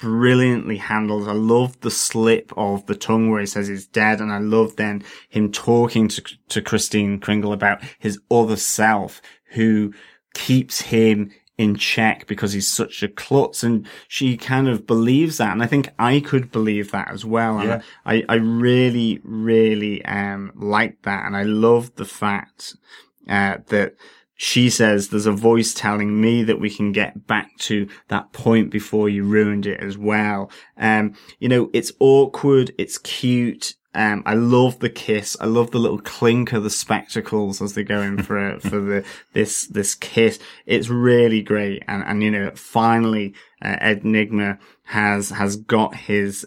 brilliantly handled. I love the slip of the tongue where he says he's dead, and I love then him talking to Kristen Kringle about his other self who keeps him in check because he's such a klutz, and she kind of believes that, and I think I could believe that as well. Yeah. And I really, really like that, and I love the fact that she says, there's a voice telling me that we can get back to that point before you ruined it as well. You know, it's awkward. It's cute. I love the kiss. I love the little clink of the spectacles as they go in for this kiss. It's really great. And you know, finally, Ed Nygma has got his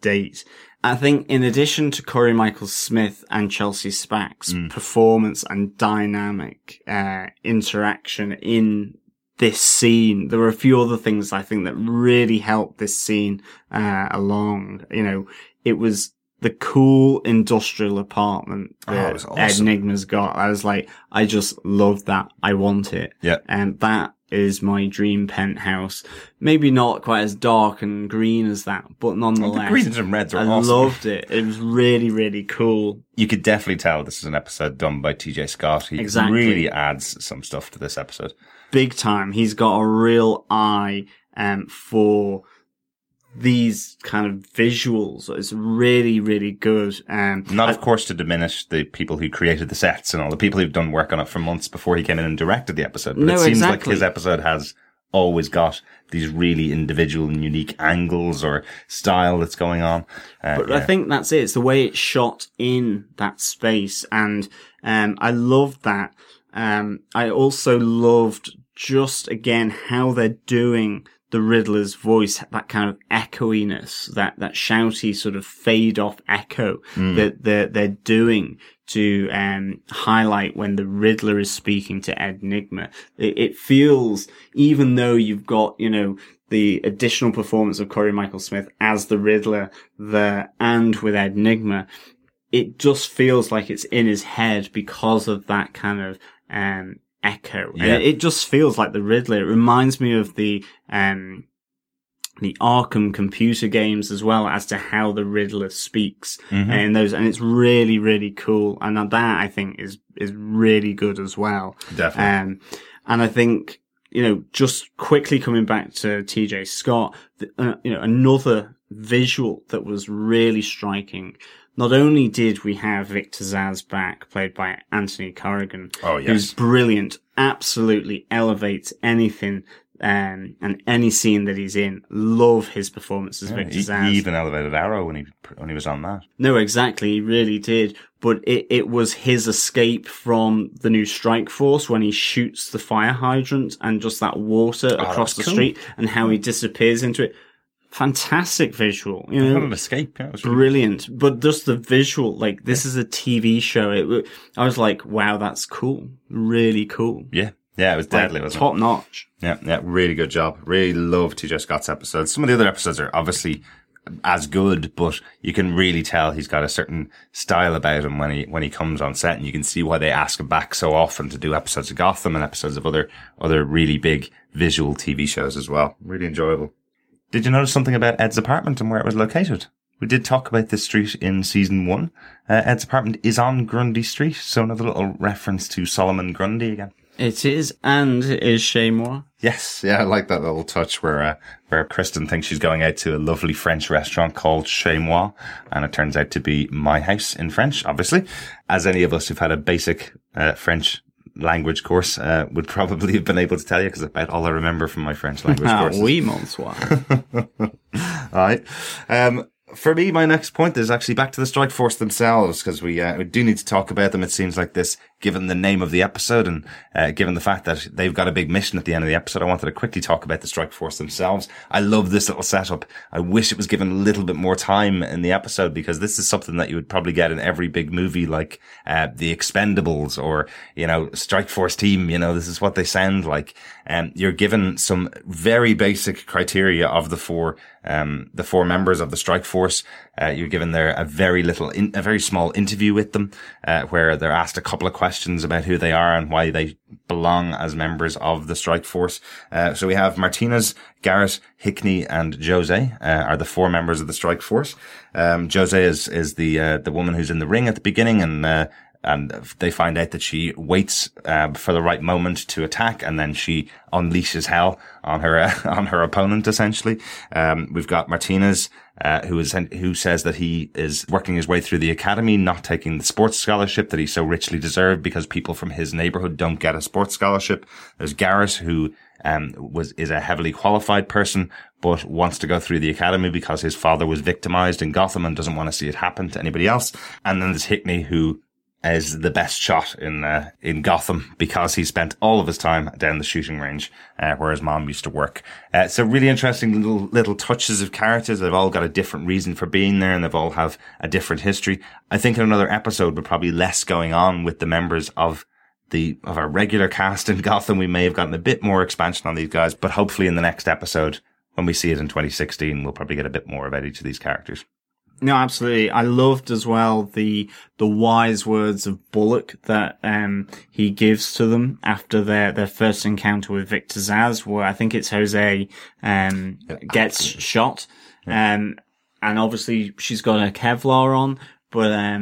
date. I think in addition to Corey Michael Smith and Chelsea Spack's performance and dynamic interaction in this scene, there were a few other things I think that really helped this scene along. You know, it was the cool industrial apartment that was awesome. Ed Nygma's got. I was like, I just love that. I want it. Yeah. And that is my dream penthouse. Maybe not quite as dark and green as that, but nonetheless, the greens and reds are awesome. I loved it. It was really, really cool. You could definitely tell this is an episode done by TJ Scott. He really adds some stuff to this episode. Big time. He's got a real eye for these kind of visuals. It's really, really good. Not, of course, to diminish the people who created the sets and all the people who've done work on it for months before he came in and directed the episode. But it seems like his episode has always got these really individual and unique angles or style that's going on. But I think that's it. It's the way it's shot in that space. And I love that. I also loved just, again, how they're doing the Riddler's voice, that kind of echoiness, that shouty sort of fade-off echo that they're doing to highlight when the Riddler is speaking to Ed Nygma. It feels, even though you've got, you know, the additional performance of Corey Michael Smith as the Riddler there and with Ed Nygma, it just feels like it's in his head because of that kind of echo. Yeah. It just feels like the Riddler. It reminds me of the Arkham computer games as well as to how the Riddler speaks, mm-hmm. and those, and it's really, really cool. And that I think is really good as well. Definitely. And I think, you know, just quickly coming back to TJ Scott, you know, another visual that was really striking. Not only did we have Victor Zsasz back, played by Anthony Corrigan, who's brilliant, absolutely elevates anything and any scene that he's in. Love his performance as Victor Zsasz. He even elevated Arrow when he was on that. No, exactly, he really did. But it was his escape from the new Strike Force when he shoots the fire hydrant and just that water across the street and how he disappears into it. Fantastic visual, you know. What an escape! Yeah, brilliant, really... but just the visual, like this is a TV show. I was like, wow, that's cool, really cool. Yeah, it was deadly, like, wasn't it? Top notch. Yeah, really good job. Really loved TJ Scott's episodes. Some of the other episodes are obviously as good, but you can really tell he's got a certain style about him when he comes on set, and you can see why they ask him back so often to do episodes of Gotham and episodes of other really big visual TV shows as well. Really enjoyable. Did you notice something about Ed's apartment and where it was located? We did talk about this street in Season 1. Ed's apartment is on Grundy Street, so another little reference to Solomon Grundy again. It is, and it is Chez Moi. Yes, yeah, I like that little touch where Kristen thinks she's going out to a lovely French restaurant called Chez Moi, and it turns out to be my house in French, obviously, as any of us who've had a basic French language course would probably have been able to tell you, because about all I remember from my French language course. Oui, bonsoir. Alright. For me, my next point is actually back to the Strike Force themselves, because we do need to talk about them, it seems like this, given the name of the episode and given the fact that they've got a big mission at the end of the episode. I wanted to quickly talk about the Strike Force themselves. I love this little setup. I wish it was given a little bit more time in the episode, because this is something that you would probably get in every big movie like The Expendables or, you know, Strike Force Team. You know, this is what they sound like. You're given some very basic criteria of the four members of the Strike Force. You're given there a very small interview with them, where they're asked a couple of questions about who they are and why they belong as members of the Strike Force. So we have Martinez, Garrett, Hickney, and Jose are the four members of the Strike Force. Jose is the woman who's in the ring at the beginning, and they find out that she waits for the right moment to attack, and then she unleashes hell on her opponent, essentially. We've got Martinez, who says that he is working his way through the academy, not taking the sports scholarship that he so richly deserved, because people from his neighborhood don't get a sports scholarship. There's Garrett, who is a heavily qualified person, but wants to go through the academy because his father was victimized in Gotham and doesn't want to see it happen to anybody else. And then there's Hickney, who is the best shot in Gotham because he spent all of his time down the shooting range where his mom used to work. So really interesting little touches of characters. They've all got a different reason for being there, and they've all have a different history. I think in another episode with probably less going on with the members of our regular cast in Gotham, we may have gotten a bit more expansion on these guys, but hopefully in the next episode, when we see it in 2016, we'll probably get a bit more about each of these characters. No, absolutely. I loved as well the wise words of Bullock that he gives to them after their first encounter with Victor Zsasz, where I think it's Jose gets shot. And obviously she's got her Kevlar on, but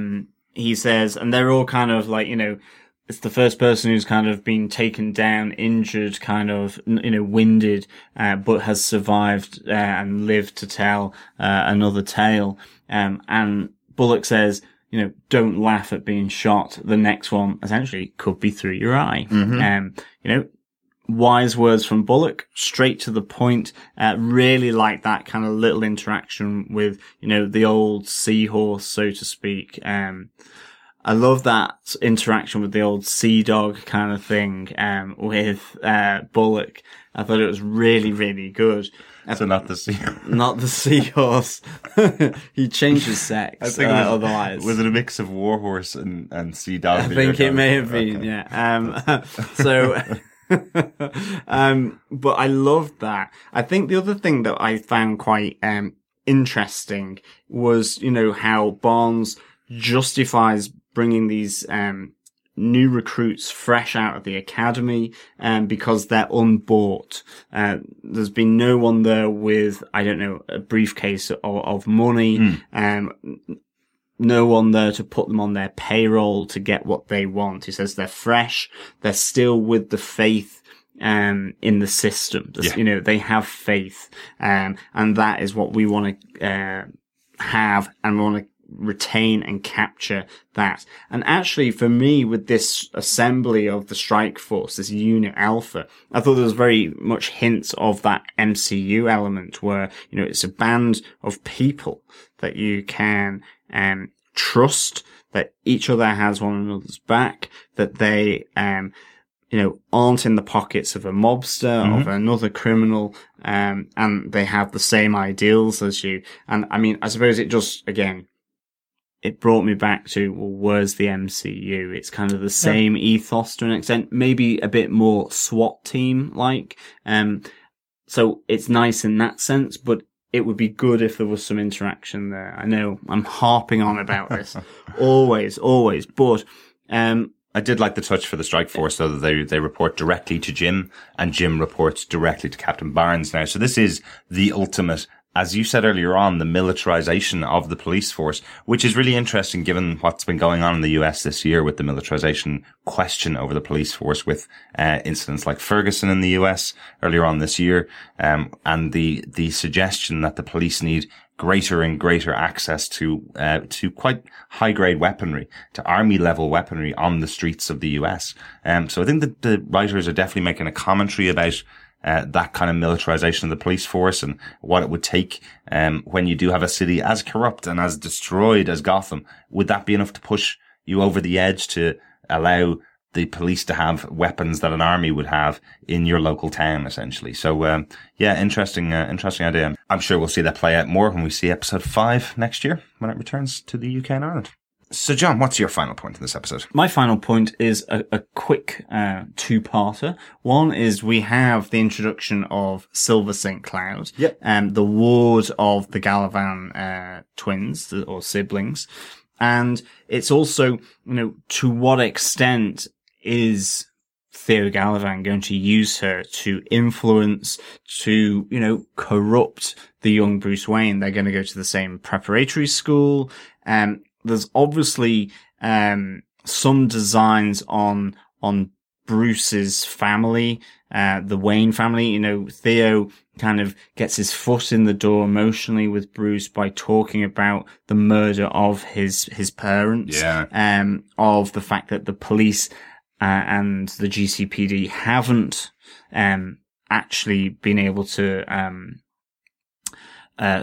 he says, and they're all kind of like, you know, it's the first person who's kind of been taken down, injured, kind of, you know, winded, but has survived and lived to tell another tale. And Bullock says, you know, don't laugh at being shot. The next one essentially could be through your eye. Mm-hmm. You know, wise words from Bullock, straight to the point. Really like that kind of little interaction with, you know, the old seahorse, so to speak. I love that interaction with the old sea dog kind of thing with Bullock. I thought it was really, really good. So not the seahorse. Not the seahorse. He changed his sex, I think otherwise. Was it a mix of warhorse and sea dog? I think it may have been, yeah. But I loved that. I think the other thing that I found quite interesting was, you know, how Barnes justifies bringing these new recruits fresh out of the academy, because they're unbought. There's been no one there with, I don't know, a briefcase of money. No one there to put them on their payroll to get what they want. He says they're fresh. They're still with the faith in the system. You know, they have faith. And that is what we want to have, and we want to retain and capture that. And actually, for me, with this assembly of the Strike Force, this unit Alpha, I thought there was very much hints of that MCU element where, you know, it's a band of people that you can trust, that each other has one another's back, that they you know, aren't in the pockets of a mobster, of another criminal, and they have the same ideals as you. And I mean, I suppose it just, again, it brought me back to, well, where's the MCU? It's kind of the same ethos to an extent, maybe a bit more SWAT team-like. So it's nice in that sense, but it would be good if there was some interaction there. I know I'm harping on about this always, but I did like the touch for the Strike Force, though, that they report directly to Jim, and Jim reports directly to Captain Barnes now. So this is the ultimate, as you said earlier on, the militarization of the police force, which is really interesting given what's been going on in the US this year with the militarization question over the police force, with incidents like Ferguson in the US earlier on this year, and the suggestion that the police need greater and greater access to quite high grade weaponry, to army level weaponry on the streets of the US. So I think that the writers are definitely making a commentary about that kind of militarization of the police force and what it would take when you do have a city as corrupt and as destroyed as Gotham. Would that be enough to push you over the edge to allow the police to have weapons that an army would have in your local town, essentially? So, interesting idea. I'm sure we'll see that play out more when we see episode 5 next year, when it returns to the UK and Ireland. So, John, what's your final point in this episode? My final point is a quick two-parter. One is we have the introduction of Silver St. Cloud, the ward of the Galavan twins, or siblings. And it's also, you know, to what extent is Theo Galavan going to use her to influence, to, you know, corrupt the young Bruce Wayne? They're going to go to the same preparatory school. There's obviously some designs on Bruce's family, the Wayne family. You know, Theo kind of gets his foot in the door emotionally with Bruce by talking about the murder of his parents, of the fact that the police and the GCPD haven't actually been able to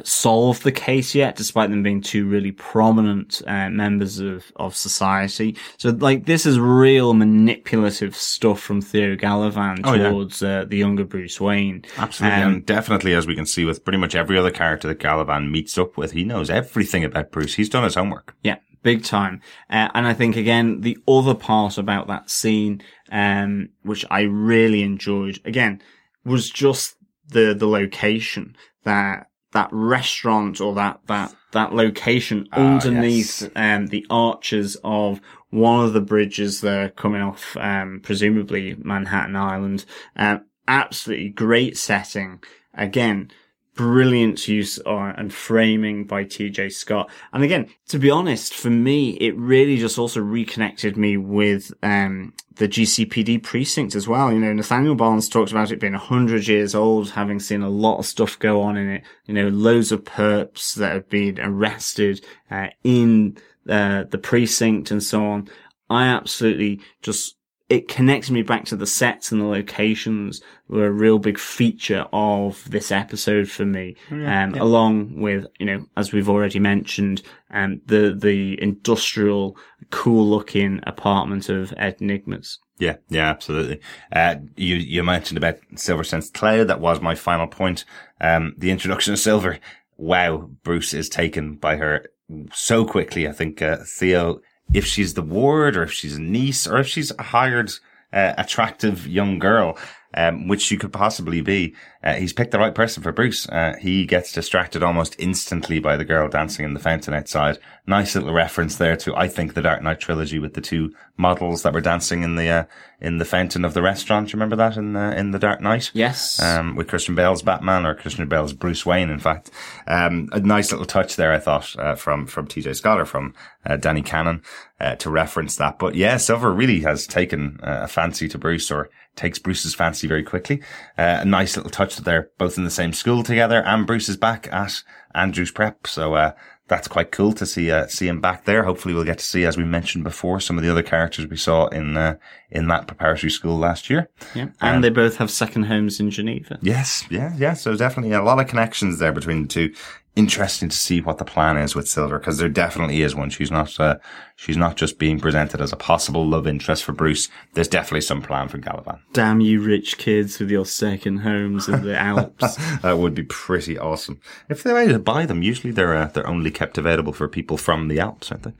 solve the case yet, despite them being two really prominent members of society. So, like, this is real manipulative stuff from Theo Galavan towards the younger Bruce Wayne. Absolutely, and definitely, as we can see with pretty much every other character that Galavan meets up with, he knows everything about Bruce. He's done his homework. Yeah, big time. And I think, again, the other part about that scene, which I really enjoyed, again, was just the location, that restaurant, or that location underneath the arches of one of the bridges there coming off, presumably Manhattan Island. Absolutely great setting. Again, brilliant use and framing by TJ Scott. And again, to be honest, for me, it really just also reconnected me with the GCPD precinct as well. You know, Nathaniel Barnes talks about it being 100 years old, having seen a lot of stuff go on in it. You know, loads of perps that have been arrested in the precinct and so on. I absolutely just, it connects me back to the sets, and the locations were a real big feature of this episode for me. Along with, you know, as we've already mentioned, the industrial, cool looking apartment of Ed Nygma's. Yeah, absolutely. You mentioned about Silver St. Cloud. That was my final point. The introduction of Silver. Wow. Bruce is taken by her so quickly. I think, Theo, if she's the ward, or if she's a niece, or if she's a hired, attractive young girl, which you could possibly be. He's picked the right person for Bruce. He gets distracted almost instantly by the girl dancing in the fountain outside. Nice little reference there to, I think, the Dark Knight trilogy with the two models that were dancing in the fountain of the restaurant. Do you remember that in the Dark Knight? Yes. With Christian Bale's Batman, or Christian Bale's Bruce Wayne, in fact. A nice little touch there, I thought, from TJ Scott, or from Danny Cannon, to reference that. But yeah, Silver really has taken a fancy to Bruce, or takes Bruce's fancy very quickly. A nice little touch that they're both in the same school together, and Bruce is back at Andrew's prep. So that's quite cool to see him back there. Hopefully we'll get to see, as we mentioned before, some of the other characters we saw in that preparatory school last year. Yeah, and they both have second homes in Geneva. Yes, yeah. So definitely a lot of connections there between the two. Interesting to see what the plan is with Silver, because there definitely is one. She's not just being presented as a possible love interest for Bruce. There's definitely some plan for Galavan. Damn you rich kids with your second homes in the Alps. That would be pretty awesome. If they're able to buy them, usually they're only kept available for people from the Alps, aren't they?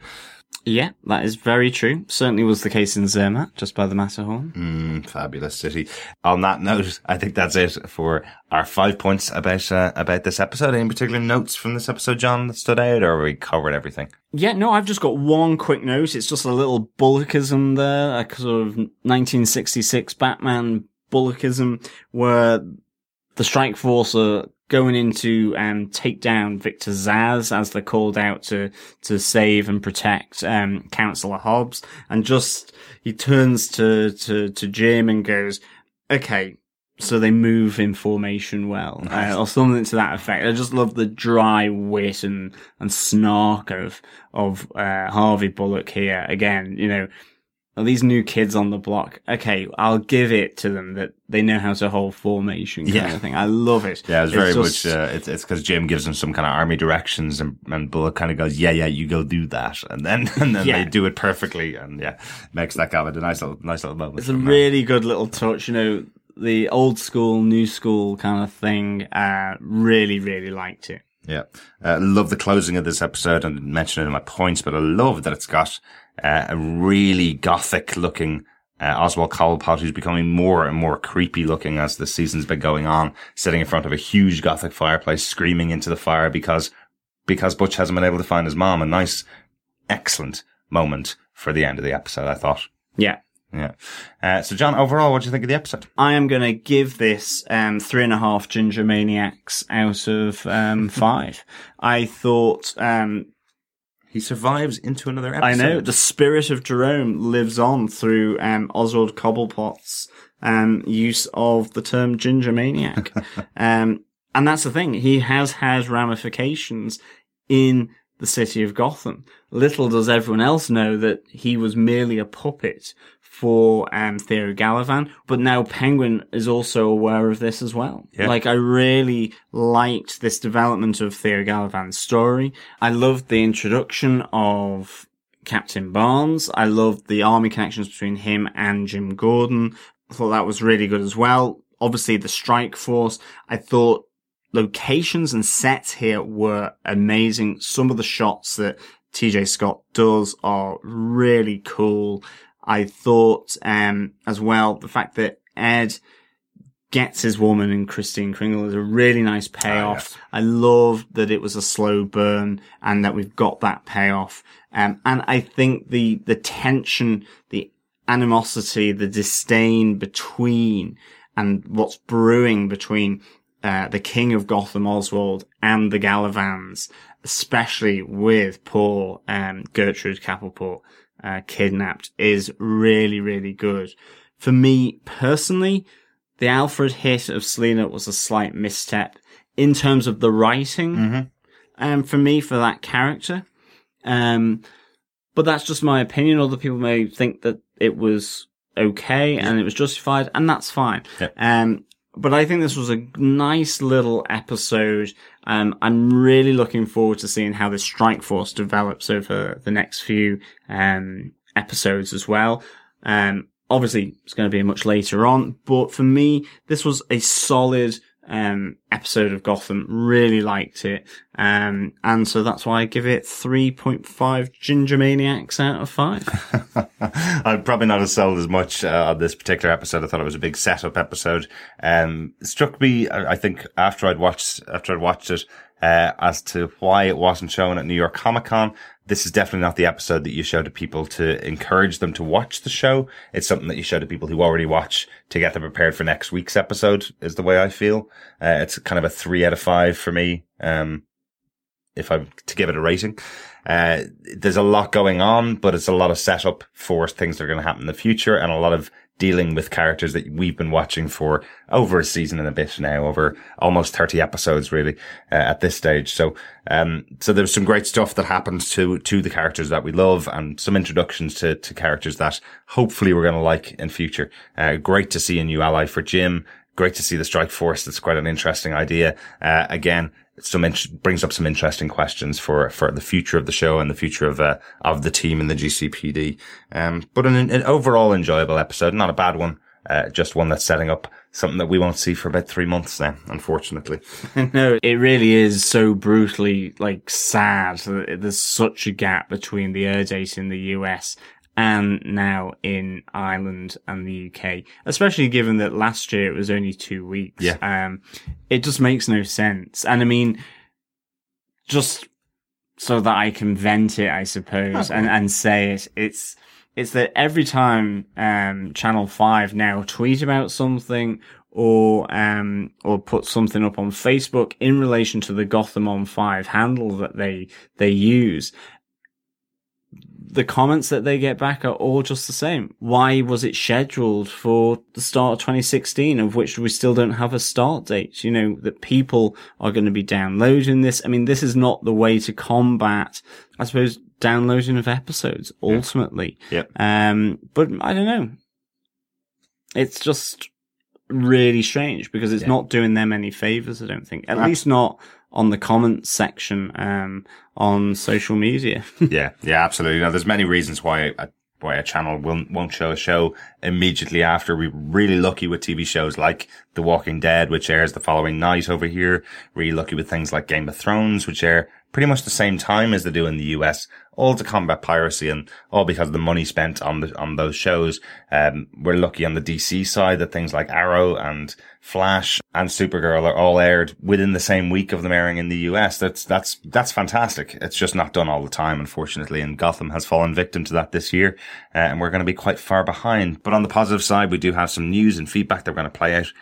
Yeah, that is very true. Certainly was the case in Zermatt, just by the Matterhorn. Fabulous city. On that note, I think that's it for our 5 points about this episode. Any particular notes from this episode, John, that stood out, or have we covered everything? Yeah, no, I've just got one quick note. It's just a little Bullockism there, a sort of 1966 Batman Bullockism, where the Strike Force are going in to take down Victor Zsasz as they're called out to save and protect Councillor Hobbs, and just he turns to Jim and goes, "Okay, so they move in formation well," or something to that effect. I just love the dry wit and snark of Harvey Bullock here again. You know, these new kids on the block. Okay, I'll give it to them that they know how to hold formation kind of thing. I love it. Yeah, it's because Jim gives them some kind of army directions, and Bullock kind of goes, yeah, you go do that. And then they do it perfectly. And yeah, makes that kind of a nice little moment. It's a really good little touch, you know, the old school, new school kind of thing. Really, really liked it. Yeah. Love the closing of this episode, and mentioned it in my points, but I love that it's got a really gothic looking Oswald Cobblepot, who's becoming more and more creepy looking as the season's been going on, sitting in front of a huge gothic fireplace, screaming into the fire because Butch hasn't been able to find his mom. A nice, excellent moment for the end of the episode, I thought. Yeah. Yeah. So, John, overall, what do you think of the episode? I am going to give this 3.5 ginger maniacs out of 5. I thought he survives into another episode. I know. The spirit of Jerome lives on through Oswald Cobblepot's use of the term ginger maniac. And that's the thing. He has had ramifications in the city of Gotham. Little does everyone else know that he was merely a puppet for Theo Galavan, but now Penguin is also aware of this as well. Yeah. Like, I really liked this development of Theo Galavan's story. I loved the introduction of Captain Barnes. I loved the army connections between him and Jim Gordon. I thought that was really good as well. Obviously, the Strike Force. I thought locations and sets here were amazing. Some of the shots that TJ Scott does are really cool. I thought, as well, the fact that Ed gets his woman in Kristen Kringle is a really nice payoff. Oh, yes. I love that it was a slow burn and that we've got that payoff. And I think the tension, the animosity, the disdain between, and what's brewing between the King of Gotham, Oswald, and the Galavans, especially with poor Gertrud Kapelput, kidnapped, is really, really good. For me personally, the Alfred hit of Selina was a slight misstep in terms of the writing. For me, for that character, but that's just my opinion. Other people may think that it was okay and it was justified, and that's fine. Yeah. But I think this was a nice little episode. I'm really looking forward to seeing how the Strike Force develops over the next few episodes as well. Obviously, it's going to be much later on, but for me, this was a solid episode of Gotham. Really liked it. And so that's why I give it 3.5 Ginger Maniacs out of 5. I'm probably not as sold as much on this particular episode. I thought it was a big setup episode. It struck me, I think, after I'd watched it, as to why it wasn't shown at New York Comic Con. This is definitely not the episode that you show to people to encourage them to watch the show. It's something that you show to people who already watch to get them prepared for next week's episode, is the way I feel. It's kind of a 3 out of 5 for me, if I'm to give it a rating. There's a lot going on, but it's a lot of setup for things that are going to happen in the future, and a lot of dealing with characters that we've been watching for over a season and a bit now, over almost 30 episodes really, at this stage. So there's some great stuff that happens to the characters that we love, and some introductions to characters that hopefully we're going to like in future. Great to see a new ally for Jim. Great to see the Strike Force. That's quite an interesting idea. Again, brings up some interesting questions for the future of the show and the future of the team in the GCPD. But an overall enjoyable episode, not a bad one. Just one that's setting up something that we won't see for about 3 months now, unfortunately. No, it really is so brutally, sad. There's such a gap between the air date in the US and now in Ireland and the UK, especially given that last year it was only 2 weeks. Yeah. It just makes no sense. And I mean, just so that I can vent it, I suppose, and say it, it's that every time Channel 5 now tweet about something or put something up on Facebook in relation to the Gotham on 5 handle that they use, the comments that they get back are all just the same. Why was it scheduled for the start of 2016, of which we still don't have a start date? You know, that people are going to be downloading this. I mean, this is not the way to combat, I suppose, downloading of episodes, ultimately. Yep. But I don't know. It's just really strange, because it's not doing them any favors, I don't think. At least not on the comments section on social media. yeah, absolutely. Now, there's many reasons why a channel won't show a show immediately after. We're really lucky with TV shows like The Walking Dead, which airs the following night over here. Really lucky with things like Game of Thrones, which air pretty much the same time as they do in the US, all to combat piracy and all because of the money spent on those shows. We're lucky on the DC side that things like Arrow and Flash and Supergirl are all aired within the same week of them airing in the US. That's fantastic. It's just not done all the time, unfortunately, and Gotham has fallen victim to that this year, and we're going to be quite far behind. But on the positive side, we do have some news and feedback that we're going to play out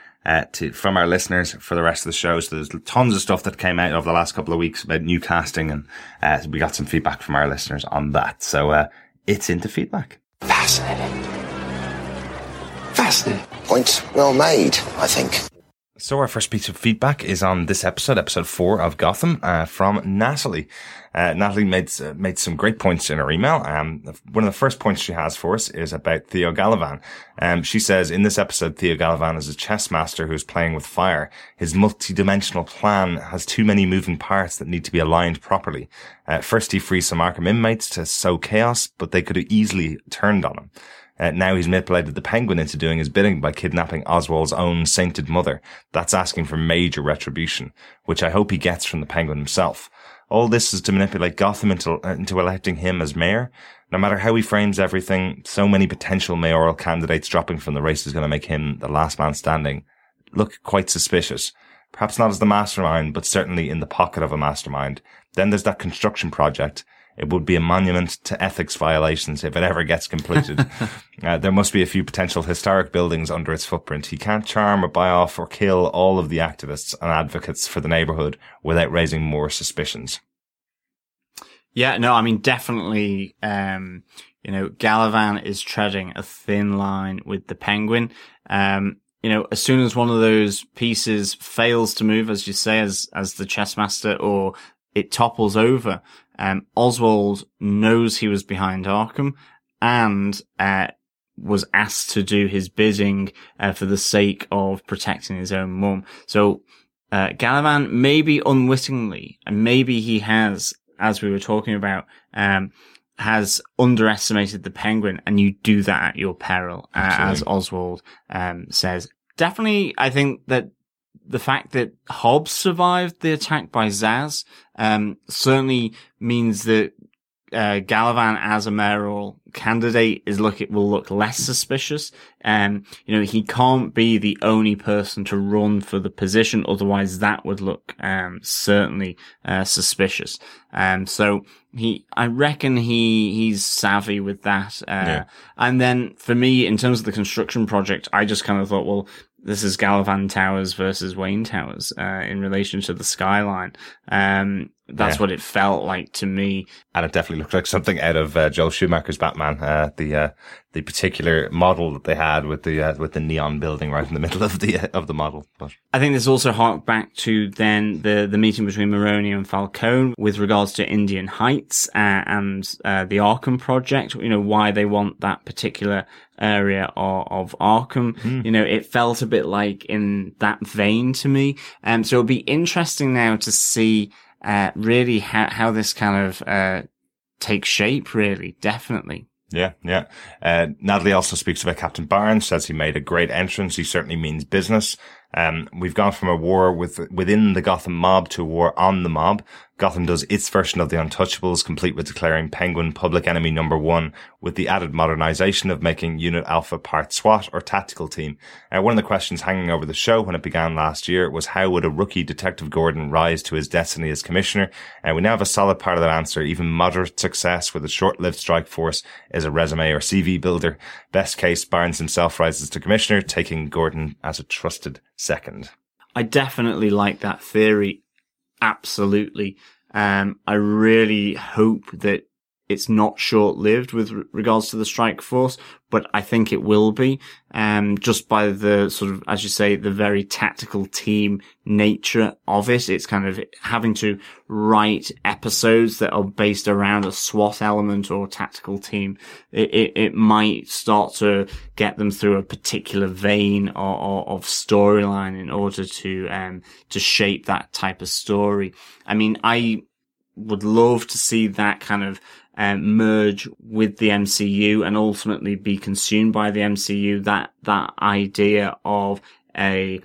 from our listeners for the rest of the show. So there's tons of stuff that came out over the last couple of weeks about new casting, and we got some feedback from our listeners on that. So it's into feedback. Fascinating. Points well made, I think. So our first piece of feedback is on this episode 4 of Gotham, from Natalie. Natalie made some great points in her email. One of the first points she has for us is about Theo Galavan. She says, in this episode, Theo Galavan is a chess master who is playing with fire. His multi-dimensional plan has too many moving parts that need to be aligned properly. First, he frees some Arkham inmates to sow chaos, but they could have easily turned on him. Now he's manipulated the Penguin into doing his bidding by kidnapping Oswald's own sainted mother. That's asking for major retribution, which I hope he gets from the Penguin himself. All this is to manipulate Gotham into electing him as mayor. No matter how he frames everything, so many potential mayoral candidates dropping from the race is going to make him the last man standing look quite suspicious. Perhaps not as the mastermind, but certainly in the pocket of a mastermind. Then there's that construction project. It would be a monument to ethics violations if it ever gets completed. There must be a few potential historic buildings under its footprint. He can't charm or buy off or kill all of the activists and advocates for the neighborhood without raising more suspicions. Yeah, no, I mean, definitely, Galavan is treading a thin line with the Penguin. As soon as one of those pieces fails to move, as you say, as the chess master, or it topples over, Oswald knows he was behind Arkham and was asked to do his bidding for the sake of protecting his own mum. So Galavan, maybe unwittingly, and maybe he has, as we were talking about, has underestimated the Penguin, and you do that at your peril, as Oswald says. Definitely, I think that the fact that Hobbs survived the attack by Zsasz certainly means that Galavan as a mayoral candidate is will look less suspicious. You know, he can't be the only person to run for the position, otherwise that would look certainly suspicious. So I reckon he's savvy with that. Yeah. And then for me, in terms of the construction project, I just kind of thought, well, this is Galavan Towers versus Wayne Towers, in relation to the skyline. That's what it felt like to me. And it definitely looked like something out of Joel Schumacher's Batman, the particular model that they had with the neon building right in the middle of the model. But I think this also harked back to then the meeting between Moroni and Falcone with regards to Indian Heights and the Arkham project, you know, why they want that particular area of Arkham. You know, it felt a bit like in that vein to me. So it'll be interesting now to see really how this kind of takes shape, really, definitely. Yeah. Natalie also speaks about Captain Barnes, says he made a great entrance. He certainly means business. We've gone from a war within the Gotham mob to a war on the mob. Gotham does its version of the Untouchables, complete with declaring Penguin public enemy number 1, with the added modernization of making Unit Alpha part SWAT or tactical team. One of the questions hanging over the show when it began last year was, how would a rookie Detective Gordon rise to his destiny as commissioner? We now have a solid part of that answer. Even moderate success with a short-lived strike force is a resume or CV builder. Best case, Barnes himself rises to commissioner, taking Gordon as a trusted second. I definitely like that theory. Absolutely. I really hope that it's not short-lived with regards to the strike force, but I think it will be, just by the sort of, as you say, the very tactical team nature of it. It's kind of having to write episodes that are based around a SWAT element or tactical team. It might start to get them through a particular vein or of storyline in order to shape that type of story. I mean, I would love to see that kind of merge with the MCU and ultimately be consumed by the MCU. That idea of a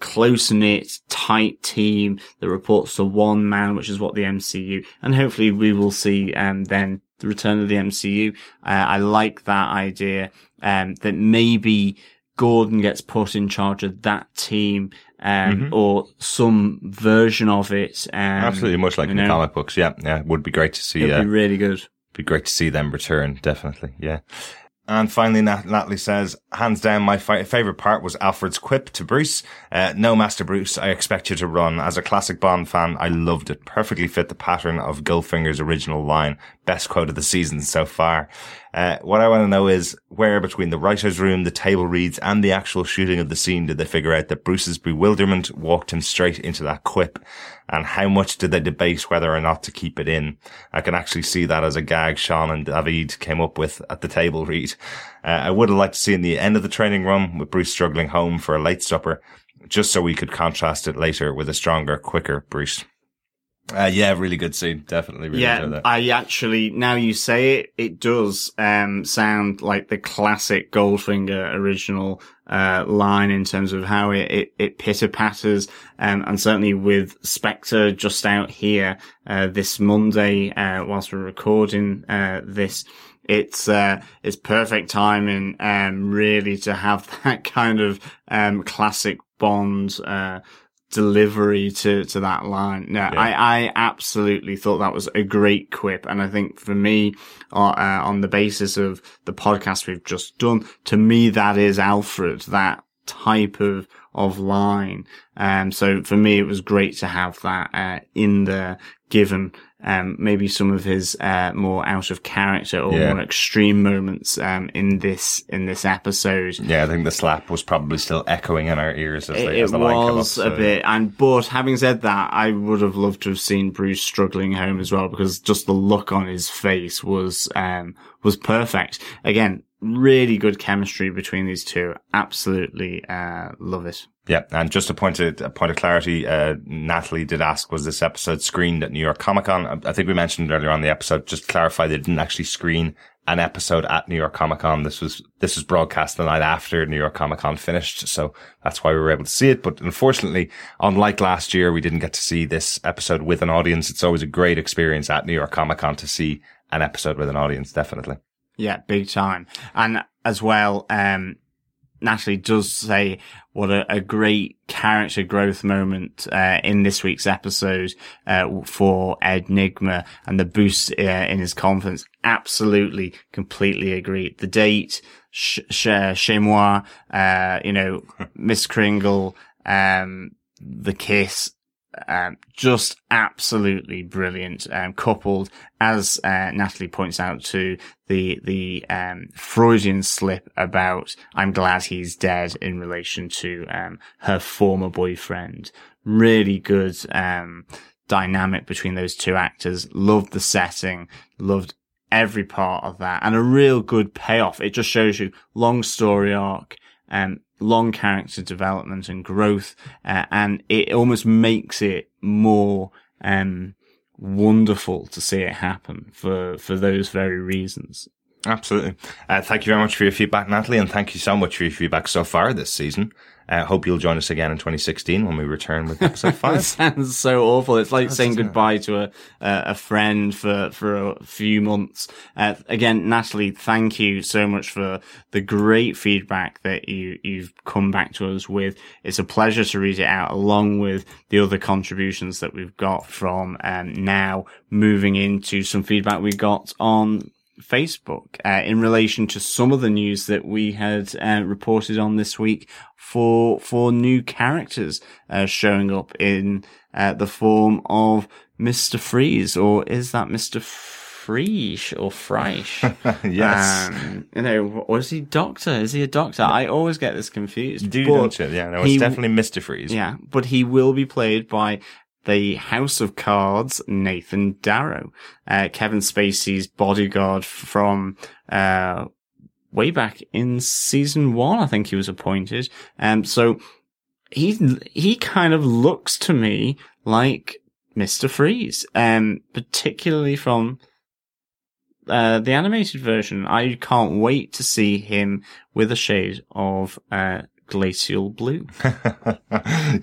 close-knit, tight team that reports to one man, which is what the MCU, and hopefully we will see then the return of the MCU. I like that idea that maybe Gordon gets put in charge of that team, or some version of it. Absolutely, much like in the comic books. Yeah. Would be great to see. It'd be really good. Be great to see them return, definitely. Yeah. And finally, Natalie says, hands down, my favorite part was Alfred's quip to Bruce. No, Master Bruce, I expect you to run. As a classic Bond fan, I loved it. Perfectly fit the pattern of Goldfinger's original line. Best quote of the season so far. What I want to know is, where between the writer's room, the table reads, and the actual shooting of the scene did they figure out that Bruce's bewilderment walked him straight into that quip? And how much did they debate whether or not to keep it in? I can actually see that as a gag Sean and David came up with at the table read. I would have liked to see in the end of the training run with Bruce struggling home for a late supper, just so we could contrast it later with a stronger, quicker Bruce. Really good scene. Definitely really enjoyed that. I actually, now you say it, it does sound like the classic Goldfinger original line in terms of how it pitter-patters, and certainly with Spectre just out here this Monday, whilst we're recording this, it's perfect timing, really, to have that kind of classic Bond delivery to that line. I absolutely thought that was a great quip, and I think for me, on the basis of the podcast we've just done, to me that is Alfred, that type of line. So for me it was great to have that in there, given maybe some of his more out of character or more extreme moments in this episode. I think the slap was probably still echoing in our ears as the line came up. It was a bit, but having said that, I would have loved to have seen Bruce struggling home as well, because just the look on his face was perfect. Again, really good chemistry between these two. Absolutely love it. Yeah, and just a point of clarity, Natalie did ask, was this episode screened at New York Comic Con? I think we mentioned earlier on the episode, just to clarify, they didn't actually screen an episode at New York Comic Con. This was broadcast the night after New York Comic Con finished, so that's why we were able to see it. But unfortunately, unlike last year, we didn't get to see this episode with an audience. It's always a great experience at New York Comic Con to see an episode with an audience, definitely. Yeah, big time. And as well, Natalie does say what a great character growth moment in this week's episode for Ed Nygma and the boost in his confidence. Absolutely, completely agree. The date, Chez Moi, Miss Kringle, the kiss, just absolutely brilliant. Coupled, as Natalie points out, to the Freudian slip about "I'm glad he's dead" in relation to her former boyfriend. Really good dynamic between those two actors. Loved the setting. Loved every part of that, and a real good payoff. It just shows you long story arc. Long character development and growth, and it almost makes it more wonderful to see it happen for those very reasons. Absolutely. Thank you very much for your feedback, Natalie, and thank you so much for your feedback so far this season. Hope you'll join us again in 2016 when we return with episode 5. That sounds so awful. It's like saying goodbye to a friend for a few months. Again, Natalie, thank you so much for the great feedback that you've come back to us with. It's a pleasure to read it out, along with the other contributions that we've got from now moving into some feedback we got on Facebook in relation to some of the news that we had reported on this week for new characters showing up in the form of Mr. Freeze, or is that Mr. Freesh or Freish? Yes. Was he Doctor? Is he a Doctor? I always get this confused. Don't you? Yeah, no, it's definitely Mr. Freeze. Yeah, but he will be played by the House of Cards, Nathan Darrow, Kevin Spacey's bodyguard from way back in season 1, I think he was appointed. So he kind of looks to me like Mr. Freeze, particularly from the animated version. I can't wait to see him with a shade of glacial blue.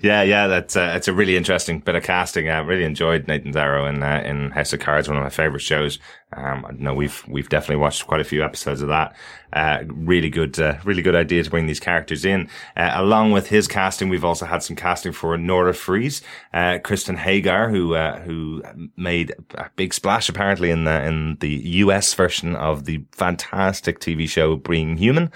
yeah, that's it's a really interesting bit of casting. I really enjoyed Nathan Darrow in House of Cards, one of my favorite shows. I know we've definitely watched quite a few episodes of that. Really good idea to bring these characters in. Along with his casting, we've also had some casting for Nora Freeze, Kristen Hagar, who made a big splash apparently in the US version of the fantastic TV show Being Human,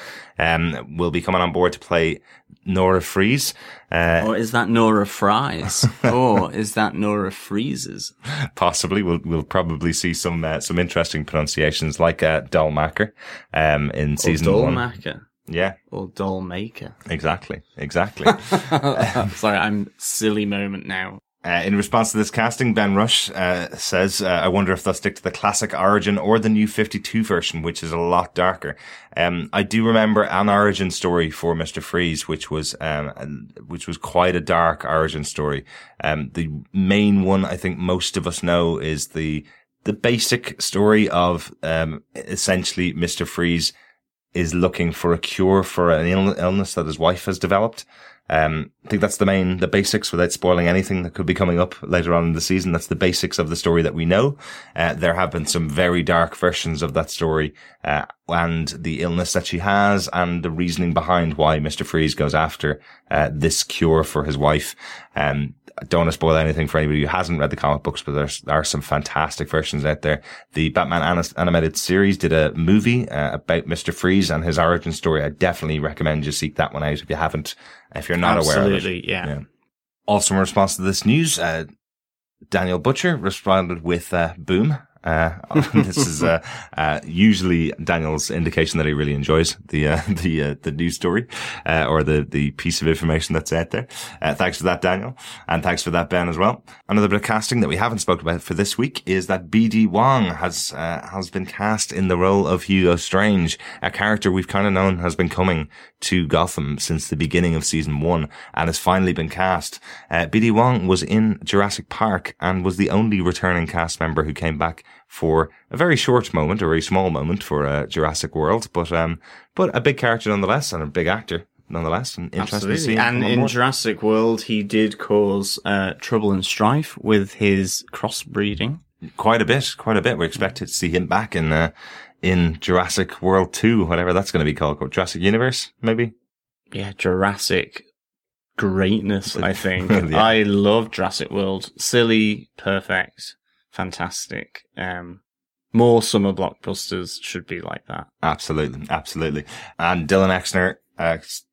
will be coming on board to play Nora Freeze. Or is that Nora Fries? Or is that Nora Freezes? Possibly. We'll probably see some interesting pronunciations, like Dollmaker in season 1. Dollmaker. Yeah. Or Dollmaker. Exactly. Sorry, I'm silly moment now. In response to this casting, Ben Rush says, I wonder if they'll stick to the classic Origin or the new 52 version, which is a lot darker. I do remember an origin story for Mr. Freeze, which was quite a dark origin story. The main one I think most of us know is the basic story of, essentially Mr. Freeze is looking for a cure for an illness that his wife has developed. I think that's the basics, without spoiling anything that could be coming up later on in the season. That's the basics of the story that we know. There have been some very dark versions of that story, and the illness that she has and the reasoning behind why Mr. Freeze goes after this cure for his wife. I don't want to spoil anything for anybody who hasn't read the comic books, but there are some fantastic versions out there. The Batman animated series did a movie about Mr. Freeze and his origin story. I definitely recommend you seek that one out if you haven't, if you're not aware of it. Absolutely, yeah. Also, in response to this news, Daniel Butcher responded with boom. This is usually Daniel's indication that he really enjoys the news story or the piece of information that's out there. Thanks for that, Daniel, and thanks for that, Ben, as well. Another bit of casting that we haven't spoken about for this week is that BD Wong has been cast in the role of Hugo Strange, a character we've kind of known has been coming to Gotham since the beginning of season 1 and has finally been cast. BD Wong was in Jurassic Park and was the only returning cast member who came back for a very short moment, or a small moment, for Jurassic World, but a big character nonetheless, and a big actor nonetheless. And interesting to see. And in Jurassic World, he did cause trouble and strife with his crossbreeding. Quite a bit. We expected to see him back in Jurassic World 2, whatever that's going to be called. Jurassic Universe, maybe? Yeah, Jurassic Greatness, I think. Yeah. I love Jurassic World. Silly, perfect, fantastic. More summer blockbusters should be like that. Absolutely. And Dylan Exner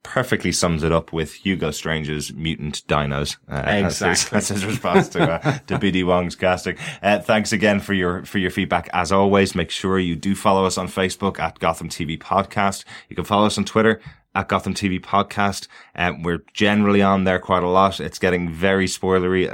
perfectly sums it up with Hugo Strange's mutant dinos. Exactly. That's his response to BD Wong's casting. Thanks again for your feedback. As always, make sure you do follow us on Facebook at Gotham TV Podcast. You can follow us on Twitter at Gotham TV Podcast. We're generally on there quite a lot. It's getting very spoilery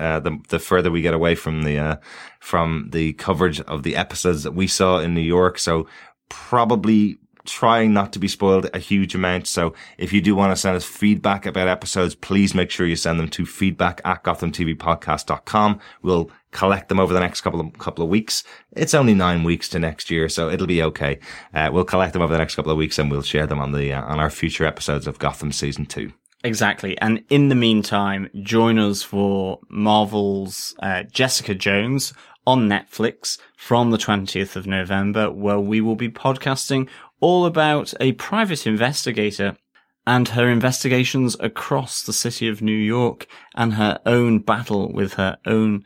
the further we get away from the coverage of the episodes that we saw in New York. So probably trying not to be spoiled a huge amount. So if you do want to send us feedback about episodes, please make sure you send them to feedback at gothamtvpodcast.com. We'll collect them over the next couple of weeks. It's only 9 weeks to next year, so it'll be okay. We'll collect them over the next couple of weeks and we'll share them on the on our future episodes of Gotham Season 2. Exactly. And in the meantime, join us for Marvel's Jessica Jones on Netflix from the 20th of November, where we will be podcasting all about a private investigator and her investigations across the city of New York and her own battle with her own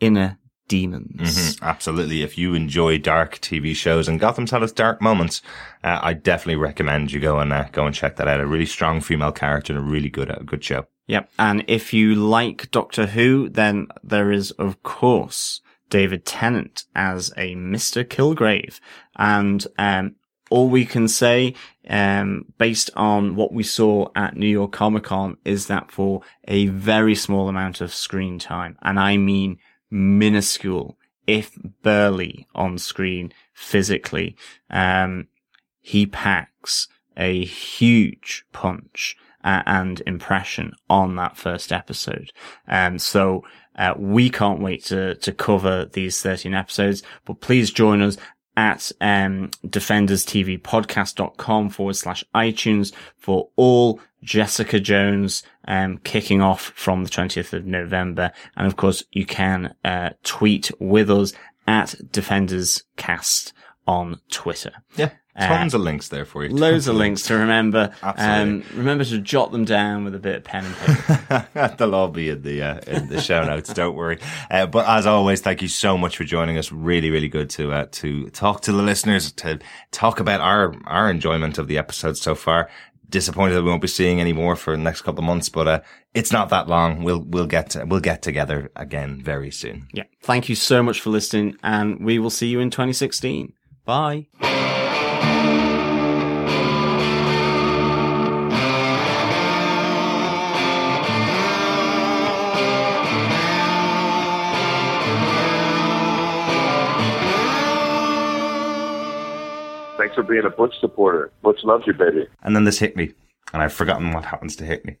inner demons. Mm-hmm, absolutely. If you enjoy dark TV shows, and Gotham's had its dark moments, I definitely recommend you go and check that out. A really strong female character and a really good show. Yep. And if you like Doctor Who, then there is, of course, David Tennant as a Mr. Kilgrave. And all we can say, based on what we saw at New York Comic Con, is that for a very small amount of screen time, and I mean minuscule, if barely on screen physically, he packs a huge punch and impression on that first episode. So we can't wait to cover these 13 episodes, but please join us at DefendersTVPodcast.com/iTunes for all Jessica Jones kicking off from the 20th of November. And of course, you can tweet with us at DefendersCast on Twitter. Yeah, tons of links there for you. Loads of links to remember. Absolutely. Remember to jot them down with a bit of pen and paper. They'll all be in the show notes, don't worry. But as always, thank you so much for joining us. Really, really good to talk to the listeners, to talk about our enjoyment of the episode so far. Disappointed that we won't be seeing any more for the next couple of months, but it's not that long. We'll get together again very soon. Yeah. Thank you so much for listening, and we will see you in 2016. Bye. Thanks for being a Butch supporter. Butch loves you, baby. And then this hit me, and I've forgotten what happens to hit me.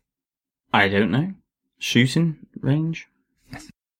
I don't know. Shooting range?